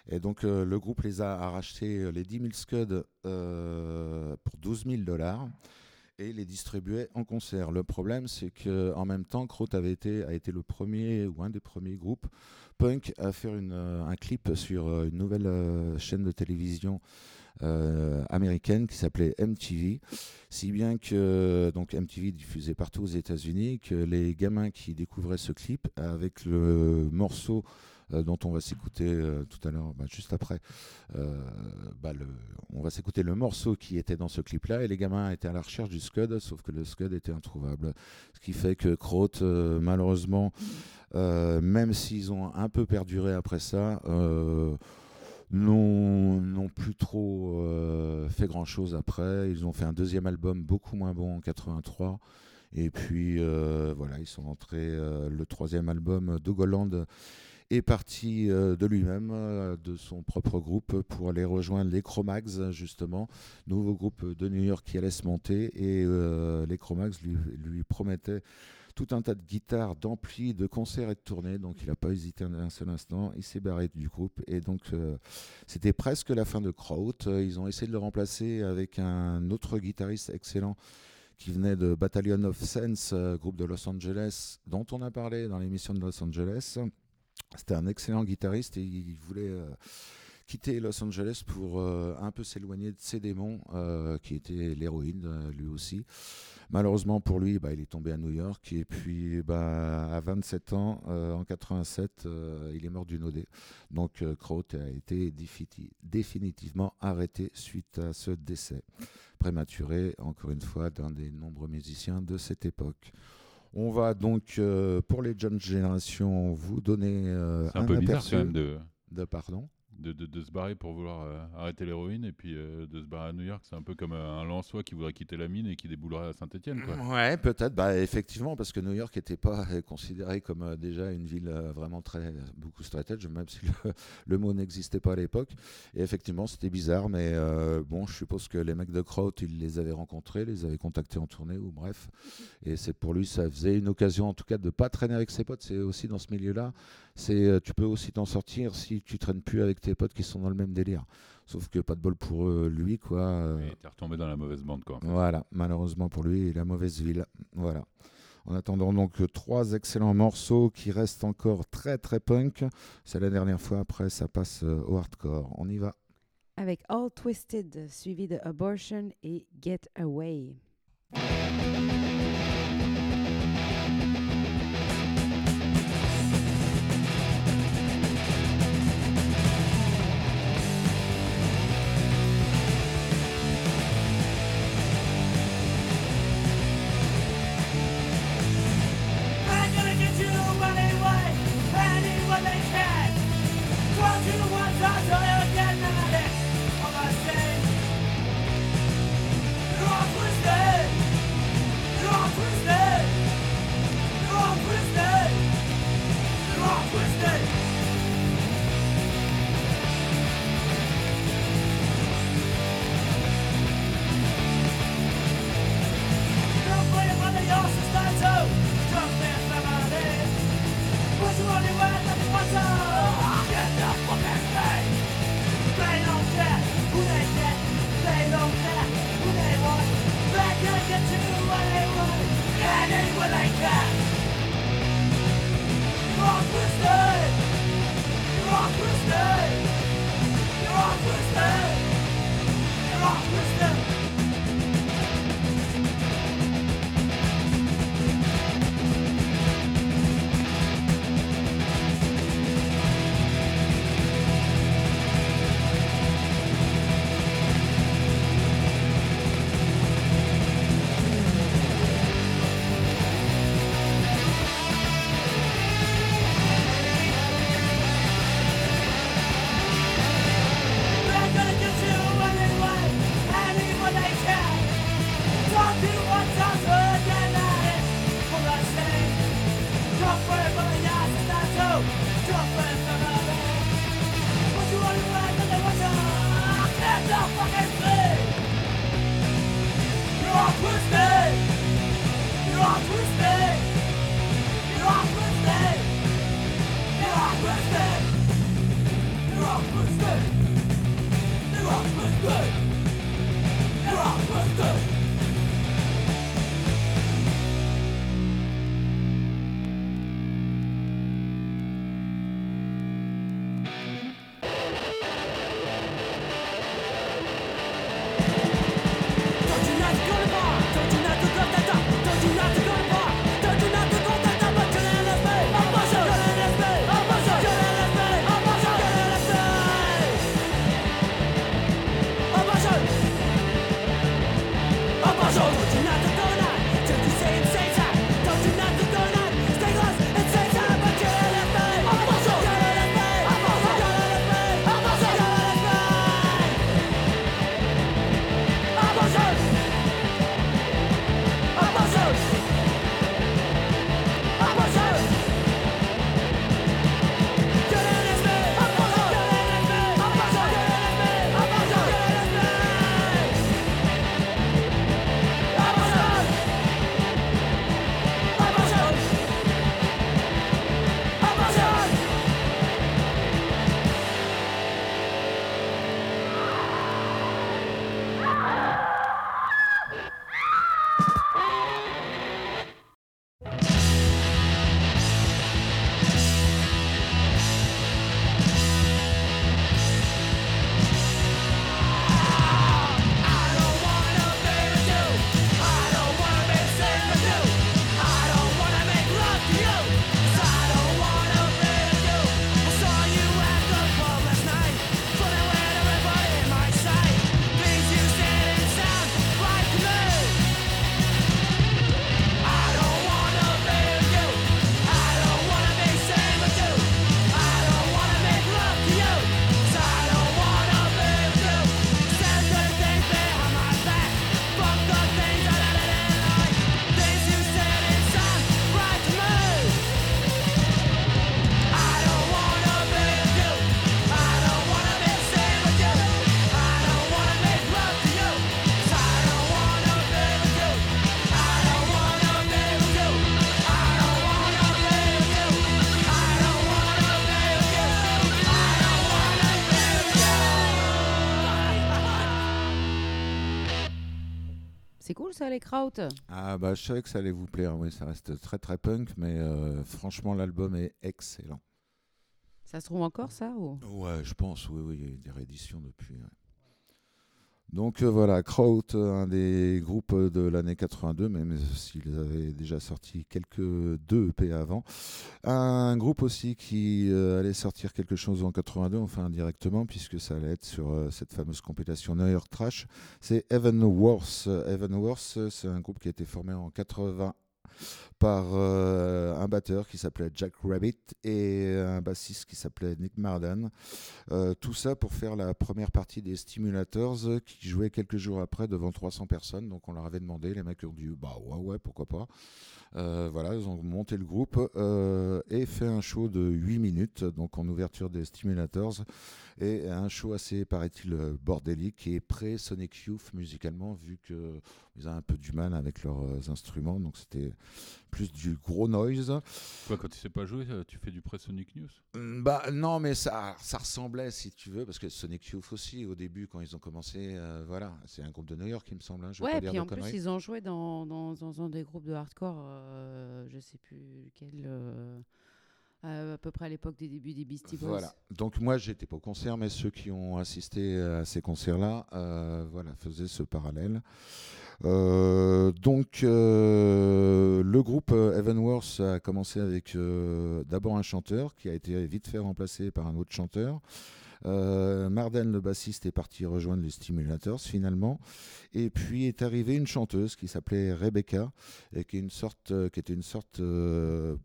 et donc le groupe les a arrachés, les 10 000 scuds pour $12,000 et les distribuait en concert. Le problème, c'est qu'en même temps, Kraut a été le premier ou un des premiers groupes punk à faire un clip sur une nouvelle chaîne de télévision américaine qui s'appelait MTV, si bien que donc MTV diffusait partout aux États-Unis, que les gamins qui découvraient ce clip avec le morceau dont on va s'écouter tout à l'heure, juste après. On va s'écouter le morceau qui était dans ce clip-là, et les gamins étaient à la recherche du Scud, sauf que le Scud était introuvable. Ce qui fait que Kraut, malheureusement, même s'ils ont un peu perduré après ça, n'ont plus trop fait grand-chose après. Ils ont fait un deuxième album beaucoup moins bon en 83. Et puis, ils sont rentrés. Le troisième album, Doug Holland est parti de lui-même, de son propre groupe, pour aller rejoindre les Chromags, justement. Nouveau groupe de New York qui allait se monter. Et les Chromags lui promettaient tout un tas de guitares, d'amplis, de concerts et de tournées. Donc, il n'a pas hésité un seul instant. Il s'est barré du groupe. Et donc, c'était presque la fin de Kraut. Ils ont essayé de le remplacer avec un autre guitariste excellent qui venait de Battalion of Sense, groupe de Los Angeles, dont on a parlé dans l'émission de Los Angeles. C'était un excellent guitariste et il voulait quitter Los Angeles pour un peu s'éloigner de ses démons, qui étaient l'héroïne, lui aussi. Malheureusement pour lui, il est tombé à New York et puis à 27 ans, en 87, il est mort d'une OD. Donc Kraut a été définitivement arrêté suite à ce décès prématuré, encore une fois, d'un des nombreux musiciens de cette époque. On va donc, pour les jeunes générations, vous donner un peu bizarre quand même de se barrer pour vouloir arrêter l'héroïne et puis de se barrer à New York. C'est un peu comme un Lensois qui voudrait quitter la mine et qui déboulerait à Saint-Étienne, quoi. Ouais, peut-être, effectivement, parce que New York n'était pas considérée comme déjà une ville vraiment très, beaucoup straight-edge, même si le mot n'existait pas à l'époque. Et effectivement, c'était bizarre, mais je suppose que les mecs de Kraut, ils les avaient rencontrés, les avaient contactés en tournée, ou bref. Et c'est pour lui, ça faisait une occasion en tout cas de ne pas traîner avec ses potes. C'est aussi dans ce milieu-là, tu peux aussi t'en sortir si tu ne traînes plus avec tes potes qui sont dans le même délire, sauf que pas de bol pour lui, quoi. Il était retombé dans la mauvaise bande, quoi, en fait. Voilà, malheureusement pour lui, et la mauvaise ville. Voilà. En attendant donc trois excellents morceaux qui restent encore très très punk. C'est la dernière fois, après ça passe au hardcore. On y va avec All Twisted, suivi de Abortion et Get Away. ça, les Kraut ? Ah bah je savais que ça allait vous plaire, oui, ça reste très très punk, mais franchement l'album est excellent. Ça se trouve encore ça ou... Ouais, je pense, oui, il y a eu des rééditions depuis. Ouais. Donc voilà, Kraut, un des groupes de l'année 82, même s'ils avaient déjà sorti deux EP avant. Un groupe aussi qui allait sortir quelque chose en 82, enfin indirectement, puisque ça allait être sur cette fameuse compilation New York Trash. C'est Evenworth. Evenworth, c'est un groupe qui a été formé en 81 par un batteur qui s'appelait Jack Rabbit et un bassiste qui s'appelait Nick Mardan. Tout ça pour faire la première partie des Stimulators qui jouaient quelques jours après devant 300 personnes. Donc on leur avait demandé, les mecs ont dit bah ouais, pourquoi pas. Voilà, ils ont monté le groupe et fait un show de 8 minutes, donc en ouverture des Stimulators. Et un show assez, paraît-il, bordélique et pré-Sonic Youth musicalement, vu qu'ils ont un peu du mal avec leurs instruments. Donc c'était plus du gros noise. Quoi, quand tu sais pas jouer, tu fais du pré-Sonic Youth ? Bah non, mais ça ressemblait, si tu veux, parce que Sonic Youth aussi, au début, quand ils ont commencé, voilà, c'est un groupe de New York, il me semble. Hein, ouais, et puis en plus, conneries. Ils ont joué dans un des groupes de hardcore, je sais plus lequel... à peu près à l'époque des débuts des Beastie Boys. Voilà. Donc moi, j'étais pas au concert, mais ceux qui ont assisté à ces concerts-là, voilà, faisaient ce parallèle. Donc le groupe Evenworth a commencé avec d'abord un chanteur qui a été vite fait remplacé par un autre chanteur. Marden, le bassiste, est parti rejoindre les Stimulators finalement, et puis est arrivée une chanteuse qui s'appelait Rebecca et qui était une sorte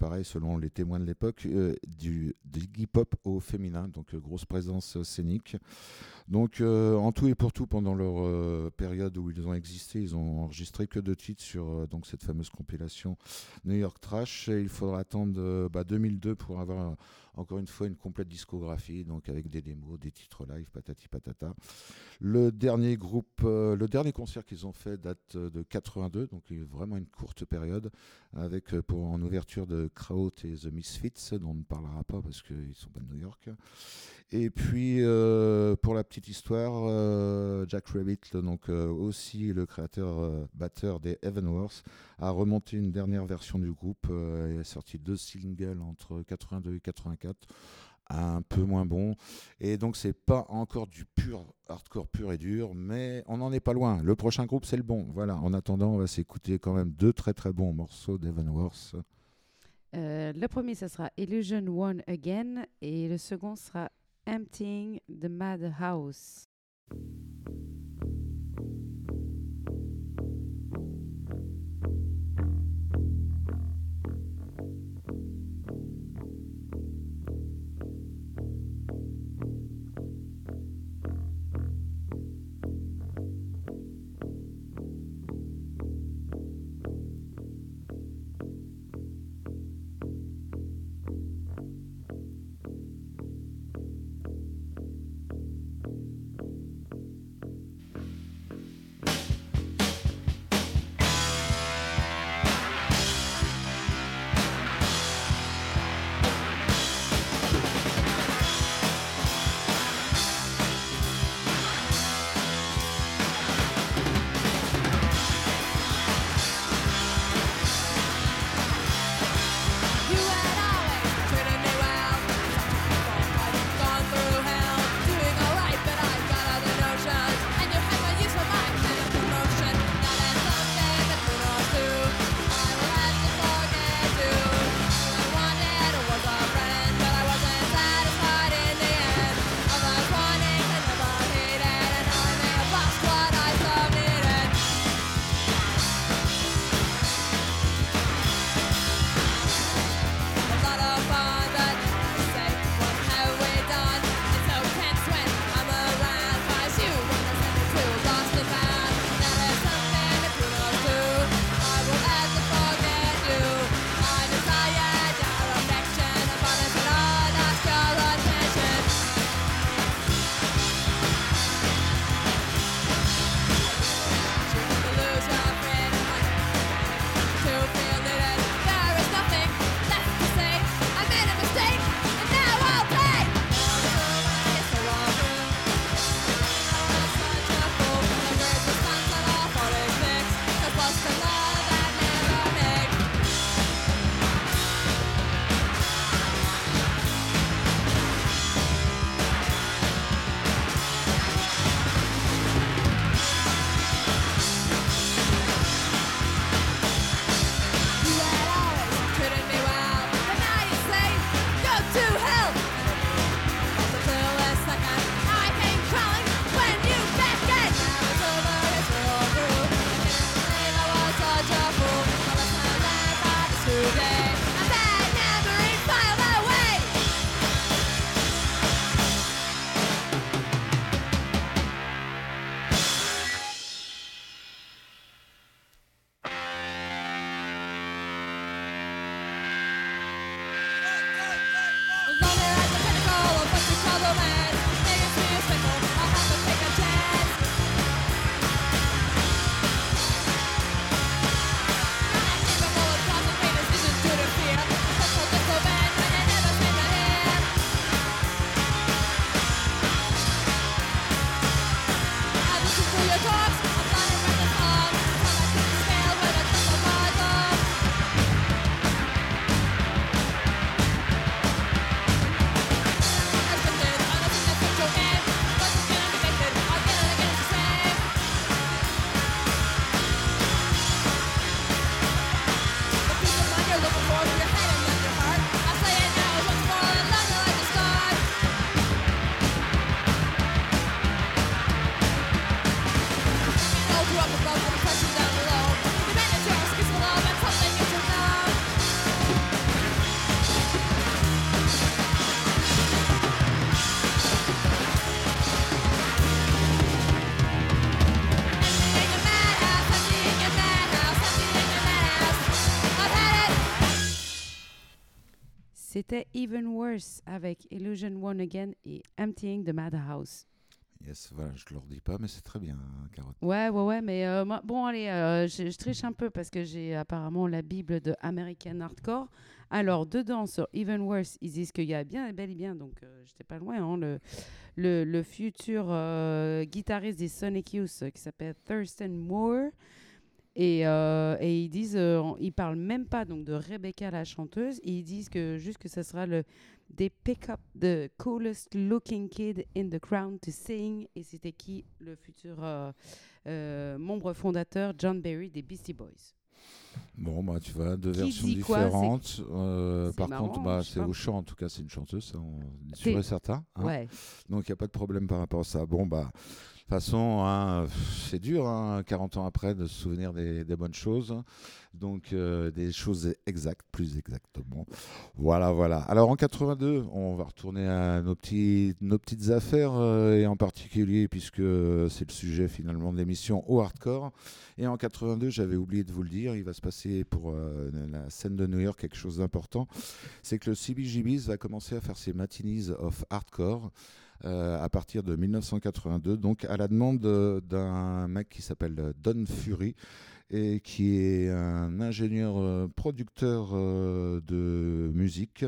pareil selon les témoins de l'époque du Iggy Pop au féminin, donc grosse présence scénique. Donc en tout et pour tout, pendant leur période où ils ont existé, ils ont enregistré que 2 titres sur donc cette fameuse compilation New York Trash, et il faudra attendre 2002 pour avoir encore une fois une complète discographie, donc avec des démos, des titres live, patati patata. Le dernier concert qu'ils ont fait date de 82, donc vraiment une courte période, avec en ouverture de Kraut et The Misfits, dont on ne parlera pas parce qu'ils sont pas de New York. Et puis pour la petite histoire, Jack Rabbit, donc aussi le créateur batteur des Evenworth, a remonté une dernière version du groupe et a sorti 2 singles entre 82 et 84. Un peu moins bon, et donc c'est pas encore du pur hardcore pur et dur, mais on n'en est pas loin. Le prochain groupe, c'est le bon. Voilà, en attendant, on va s'écouter quand même 2 très très bons morceaux d'Evenworth. Le premier, ça sera Illusion One Again, et le second sera Emptying the Madhouse. C'était Even Worse avec Illusion One Again et Emptying the Madhouse. Yes, voilà, je ne leur dis pas, mais c'est très bien, hein, Carotte. Ouais, mais bon, allez, je triche un peu parce que j'ai apparemment la Bible de American Hardcore. Alors, dedans, sur Even Worse, ils disent qu'il y a bien et bel et bien, donc j'étais pas loin, hein, le futur guitariste des Sonic Youth qui s'appelle Thurston Moore. Et ils disent, ils parlent même pas donc de Rebecca la chanteuse. Et ils disent que juste que ça sera le they pick up the coolest looking kid in the crowd to sing. Et c'était qui le futur membre fondateur John Berry des Beastie Boys. Bon bah tu vois deux versions différentes. Quoi, c'est par marrant, contre bah c'est au chant en tout cas c'est une chanteuse, ça, on est sûr et certain. Hein. Ouais. Donc il y a pas de problème par rapport à ça. Bon bah. De toute façon, hein, c'est dur, hein, 40 ans après, de se souvenir des bonnes choses. Donc, des choses exactes, plus exactement. Voilà. Alors, en 82, on va retourner à nos petites affaires, et en particulier, puisque c'est le sujet finalement de l'émission, au hardcore. Et en 82, j'avais oublié de vous le dire, il va se passer pour la scène de New York quelque chose d'important. C'est que le CBGB's va commencer à faire ses matinees of hardcore. À partir de 1982, donc à la demande d'un mec qui s'appelle Don Fury et qui est un ingénieur producteur de musique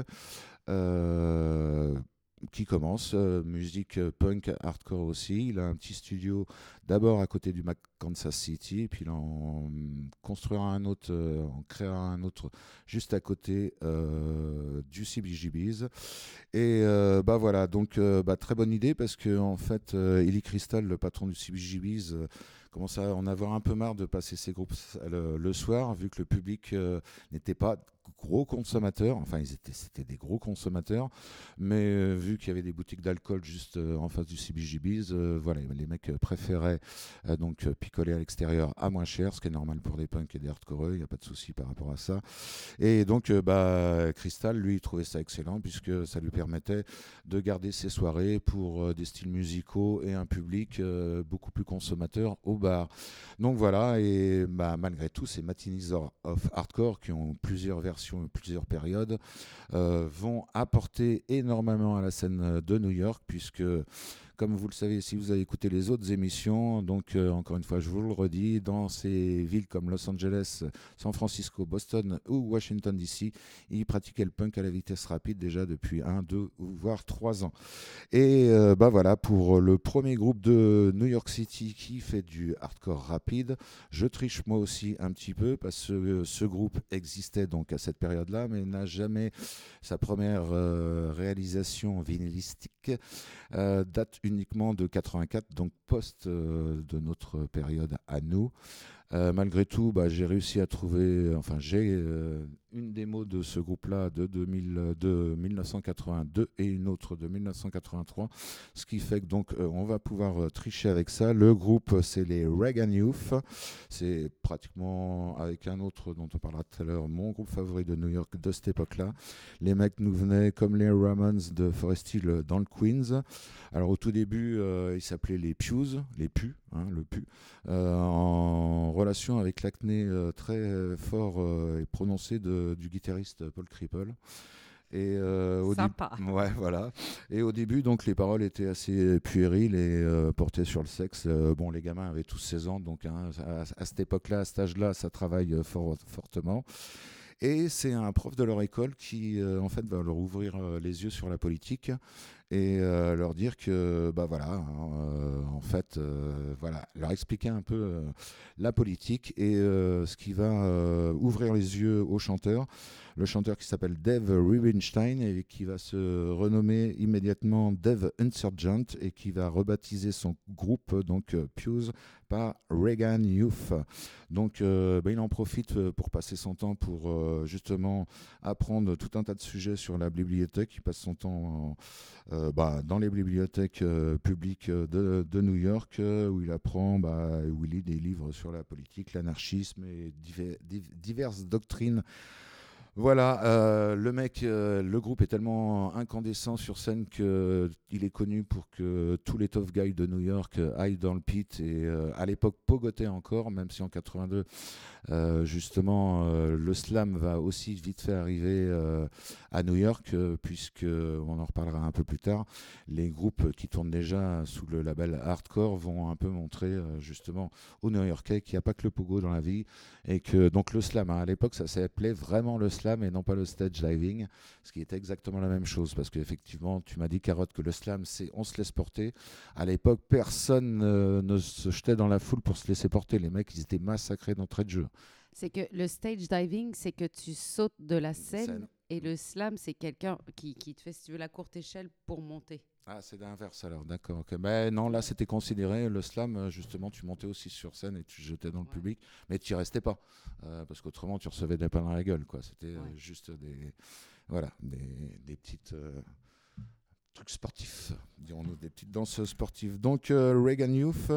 qui commence, musique punk, hardcore aussi. Il a un petit studio d'abord à côté du Mac Kansas City, et puis il en construira un autre, en créera un autre juste à côté du CBGB's. Et bah voilà, donc bah, très bonne idée parce que en fait, Eli Crystal, le patron du CBGB's, commence à en avoir un peu marre de passer ses groupes le soir, vu que le public n'était pas gros consommateurs, enfin c'était des gros consommateurs, mais vu qu'il y avait des boutiques d'alcool juste en face du CBGB's, voilà, les mecs préféraient donc picoler à l'extérieur à moins cher, ce qui est normal pour des punks et des hardcoreux, il n'y a pas de souci par rapport à ça. Et donc bah, Crystal, lui, il trouvait ça excellent puisque ça lui permettait de garder ses soirées pour des styles musicaux et un public beaucoup plus consommateur au bar. Donc voilà, et bah, malgré tout, ces matinees of hardcore qui ont plusieurs versions, plusieurs périodes, vont apporter énormément à la scène de New York puisque Comme vous le savez, si vous avez écouté les autres émissions, donc encore une fois, je vous le redis, dans ces villes comme Los Angeles, San Francisco, Boston ou Washington DC, ils pratiquaient le punk à la vitesse rapide déjà depuis 1, 2 voire 3 ans. Et bah voilà, pour le premier groupe de New York City qui fait du hardcore rapide, je triche moi aussi un petit peu parce que ce groupe existait donc à cette période-là, mais n'a jamais sa première réalisation vinylistique date uniquement de 84, donc post de notre période à nous. Malgré tout, bah, j'ai réussi à trouver, enfin j'ai une démo de ce groupe-là de 1982 et une autre de 1983, ce qui fait que donc on va pouvoir tricher avec ça. Le groupe, c'est les Reagan Youth, c'est pratiquement avec un autre dont on parlera tout à l'heure, mon groupe favori de New York de cette époque-là. Les mecs nous venaient comme les Ramones de Forest Hill dans le Queens. Alors au tout début, ils s'appelaient les Pews, les Pus, hein, le Pus, en relation avec l'acné très fort et prononcé du guitariste Paul Kripal. Et, sympa. Ouais, voilà. Et au début, donc, les paroles étaient assez puériles et portées sur le sexe. Bon, les gamins avaient tous 16 ans, donc hein, à cette époque-là, à cet âge-là, ça travaille fortement. Et c'est un prof de leur école qui, en fait, va leur ouvrir les yeux sur la politique et leur dire que, bah voilà, en fait, voilà, leur expliquer un peu la politique et ce qui va ouvrir les yeux au chanteur. Le chanteur qui s'appelle Dave Rubinstein et qui va se renommer immédiatement Dave Insurgent et qui va rebaptiser son groupe, donc Pews, par Reagan Youth. Donc bah, il en profite pour passer son temps pour justement apprendre tout un tas de sujets sur la bibliothèque. Il passe son temps bah, dans les bibliothèques publiques de New York où il apprend, bah, où il lit des livres sur la politique, l'anarchisme et diverses doctrines. Voilà, le mec, le groupe est tellement incandescent sur scène qu'il est connu pour que tous les tough guys de New York aillent dans le pit et à l'époque pogotaient encore, même si en 82, justement, le slam va aussi vite fait arriver à New York, puisque, on en reparlera un peu plus tard, les groupes qui tournent déjà sous le label hardcore vont un peu montrer justement aux New-Yorkais qu'il n'y a pas que le pogo dans la vie et que donc le slam, hein, à l'époque, ça s'appelait vraiment le slam. Et non pas le stage diving, ce qui était exactement la même chose, parce qu'effectivement tu m'as dit, Carotte, que le slam c'est on se laisse porter. À l'époque, personne ne se jetait dans la foule pour se laisser porter, les mecs ils étaient massacrés d'entrée de jeu. C'est que le stage diving, c'est que tu sautes de la scène. Et le slam, c'est quelqu'un qui te fait, si tu veux, la courte échelle pour monter. Ah, c'est l'inverse alors, d'accord. Okay. Mais non, là, c'était considéré, le slam, justement, tu montais aussi sur scène et tu jetais dans le public, mais tu n'y restais pas, parce qu'autrement, tu recevais des pains dans la gueule, quoi. C'était juste des petites... trucs sportifs, dirons-nous, des petites danses sportives. Donc Reagan Youth,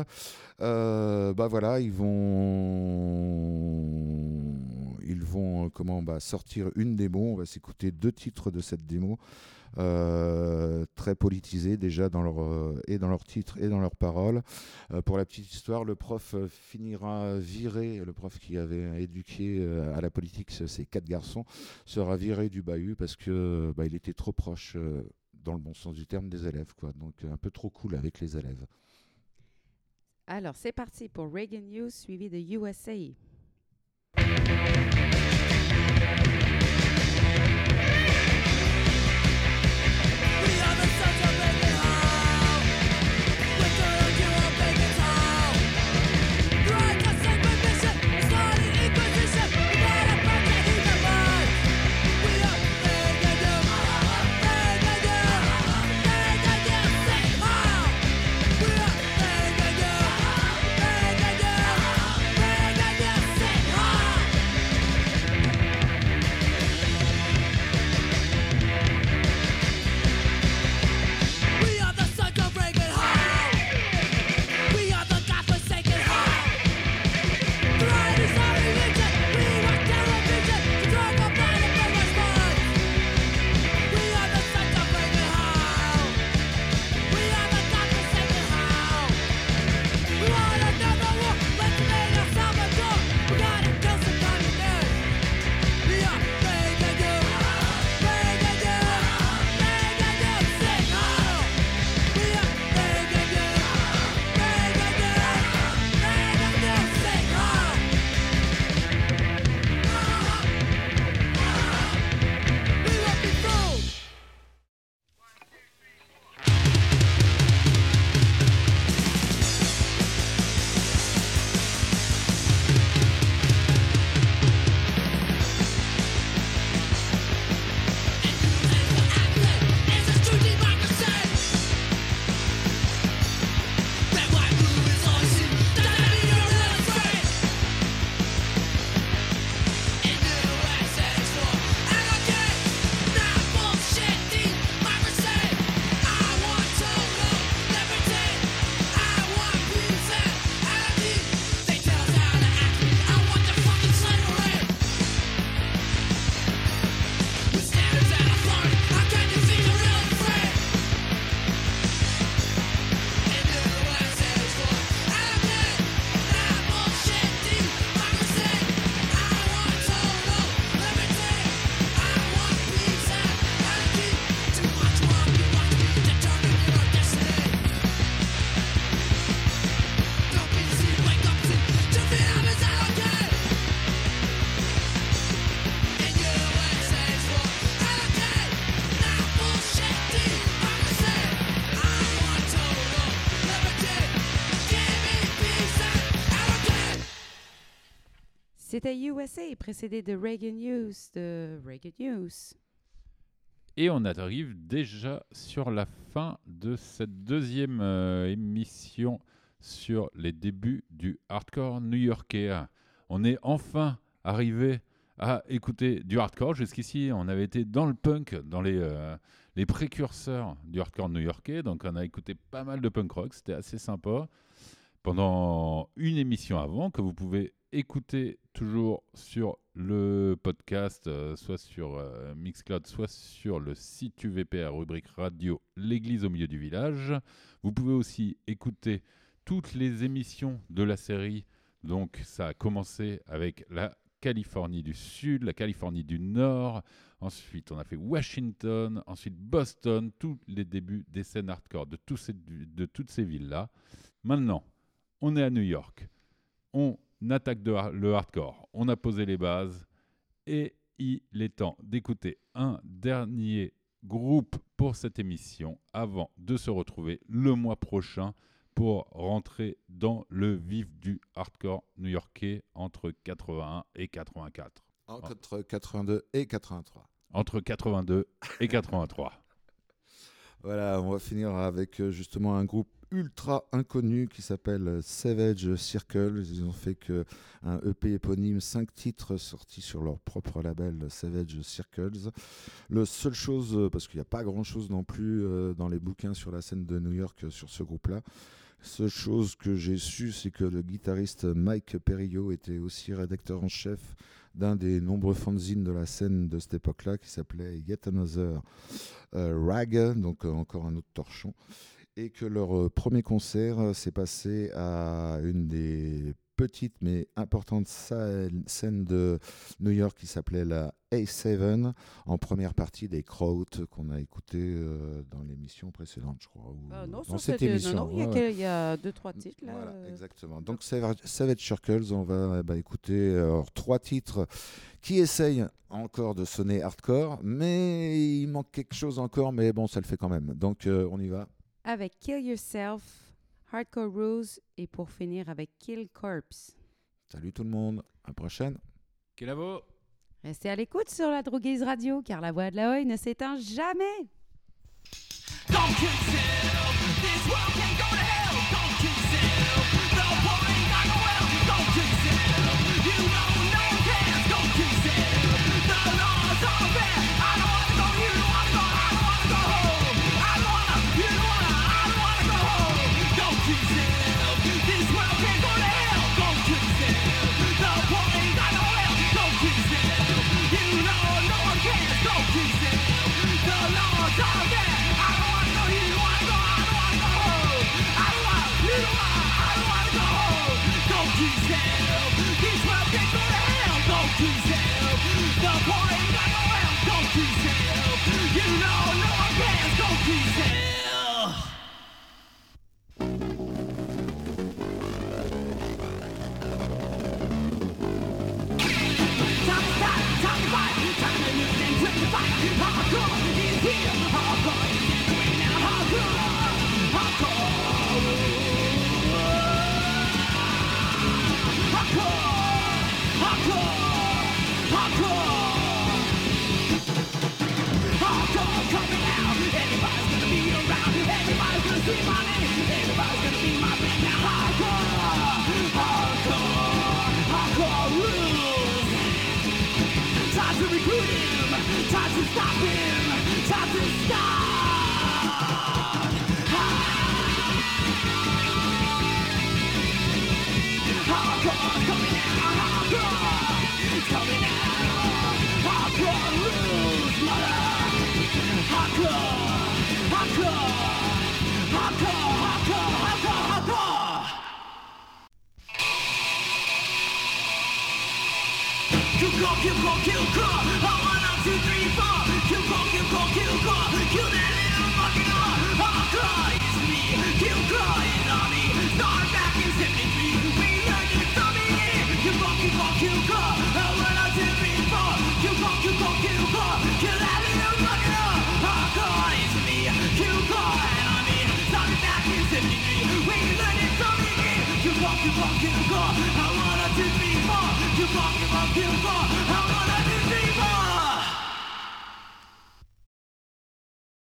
bah voilà, ils vont sortir une démo. On va s'écouter 2 titres de cette démo, très politisés déjà dans leur titre et dans leurs paroles. Pour la petite histoire, le prof finira viré, le prof qui avait éduqué à la politique ces 4 garçons sera viré du bahut parce que bah, il était trop proche. Dans le bon sens du terme, des élèves, quoi. Donc, un peu trop cool avec les élèves. Alors, c'est parti pour Reagan Youth, suivi de USA. C'était USA, précédé de Reggae News, Et on arrive déjà sur la fin de cette deuxième émission sur les débuts du hardcore new-yorkais. On est enfin arrivé à écouter du hardcore. Jusqu'ici, on avait été dans le punk, dans les précurseurs du hardcore new-yorkais. Donc, on a écouté pas mal de punk rock. C'était assez sympa. Pendant une émission avant, que vous pouvez écouter toujours sur le podcast, soit sur Mixcloud, soit sur le site UVPR, rubrique radio, l'église au milieu du village. Vous pouvez aussi écouter toutes les émissions de la série. Donc, ça a commencé avec la Californie du Sud, la Californie du Nord, ensuite on a fait Washington, ensuite Boston, tous les débuts des scènes hardcore de toutes ces villes-là. Maintenant, on est à New York, on attaque le hardcore, on a posé les bases et il est temps d'écouter un dernier groupe pour cette émission avant de se retrouver le mois prochain pour rentrer dans le vif du hardcore new-yorkais entre 81 et 84. Entre 82 et 83. Entre 82 et 83. Voilà, on va finir avec justement un groupe ultra inconnu qui s'appelle Savage Circle. Ils ont fait qu'un EP éponyme, 5 titres sortis sur leur propre label Savage Circles. La seule chose, parce qu'il n'y a pas grand chose non plus dans les bouquins sur la scène de New York sur ce groupe-là, seule chose que j'ai su, c'est que le guitariste Mike Perillo était aussi rédacteur en chef d'un des nombreux fanzines de la scène de cette époque-là qui s'appelait Yet Another Rag, donc encore un autre torchon. Et que leur premier concert s'est passé à une des petites mais importantes scènes de New York qui s'appelait la A7, en première partie des Kraut qu'on a écouté dans l'émission précédente, je crois. Non, dans cette émission. Il y a 2-3 titres. Là. Voilà, exactement. Donc Savage Circles, on va écouter 3 titres qui essayent encore de sonner hardcore, mais il manque quelque chose encore, mais bon, ça le fait quand même. Donc on y va. Avec Kill Yourself, Hardcore Rules et pour finir avec Kill Corpse. Salut tout le monde, à la prochaine. Kilavo. Restez à l'écoute sur la Droguise Radio car la voix de la Hoy ne s'éteint jamais. Don't kill yourself, this world can go to hell. Don't kill yourself, the world ain't gonna go well. Don't kill yourself, you know no one cares. Don't kill yourself, the laws are bad. I don't wanna go, you don't wanna go, I don't wanna go home. I don't wanna, you don't wanna. Don't kill yourself, this world can't go to hell. Don't kill yourself, the world ain't got no help. Don't kill yourself, you know no one cares. Don't kill yourself, the laws are bad. I don't wanna go, you don't wanna go, I don't wanna go home. I don't wanna, you don't wanna, I don't wanna go home. Don't kill yourself, this world can't go to hell. Don't kill yourself, the world ain't got no help. Don't kill yourself, you know no one cares. Don't kill yourself. Hardcore is here, hardcore is everywhere now, hardcore, hardcore, hardcore, hardcore coming out, everybody's gonna be around, everybody's gonna see my name, everybody's gonna be my friend now, hardcore, hardcore, hardcore, hardcore. Time to recruit him, time to stop him, time to stop. Hardcore coming out, hardcore coming out, hardcore rules, mother. Hardcore, hardcore, hardcore, hardcore, hardcore, hardcore. Kill call, kill call, kill call. I want 1, 2, 3, 4. Kill call, kill call, kill call. Kill that little fucking whore. Hardcore is me. Kill call is on me. Start back in 73. We learned it from me. Kill call, kill call, kill call. I want 1, 2, 3, 4. Kill call, kill call, kill call. Kill that little fucking whore. Hardcore is me. Kill call is on me. Start back in 73. We learned it from me. Kill call, kill call, kill call. I want 1, 2, 3, 4. Kill call, kill call. You go.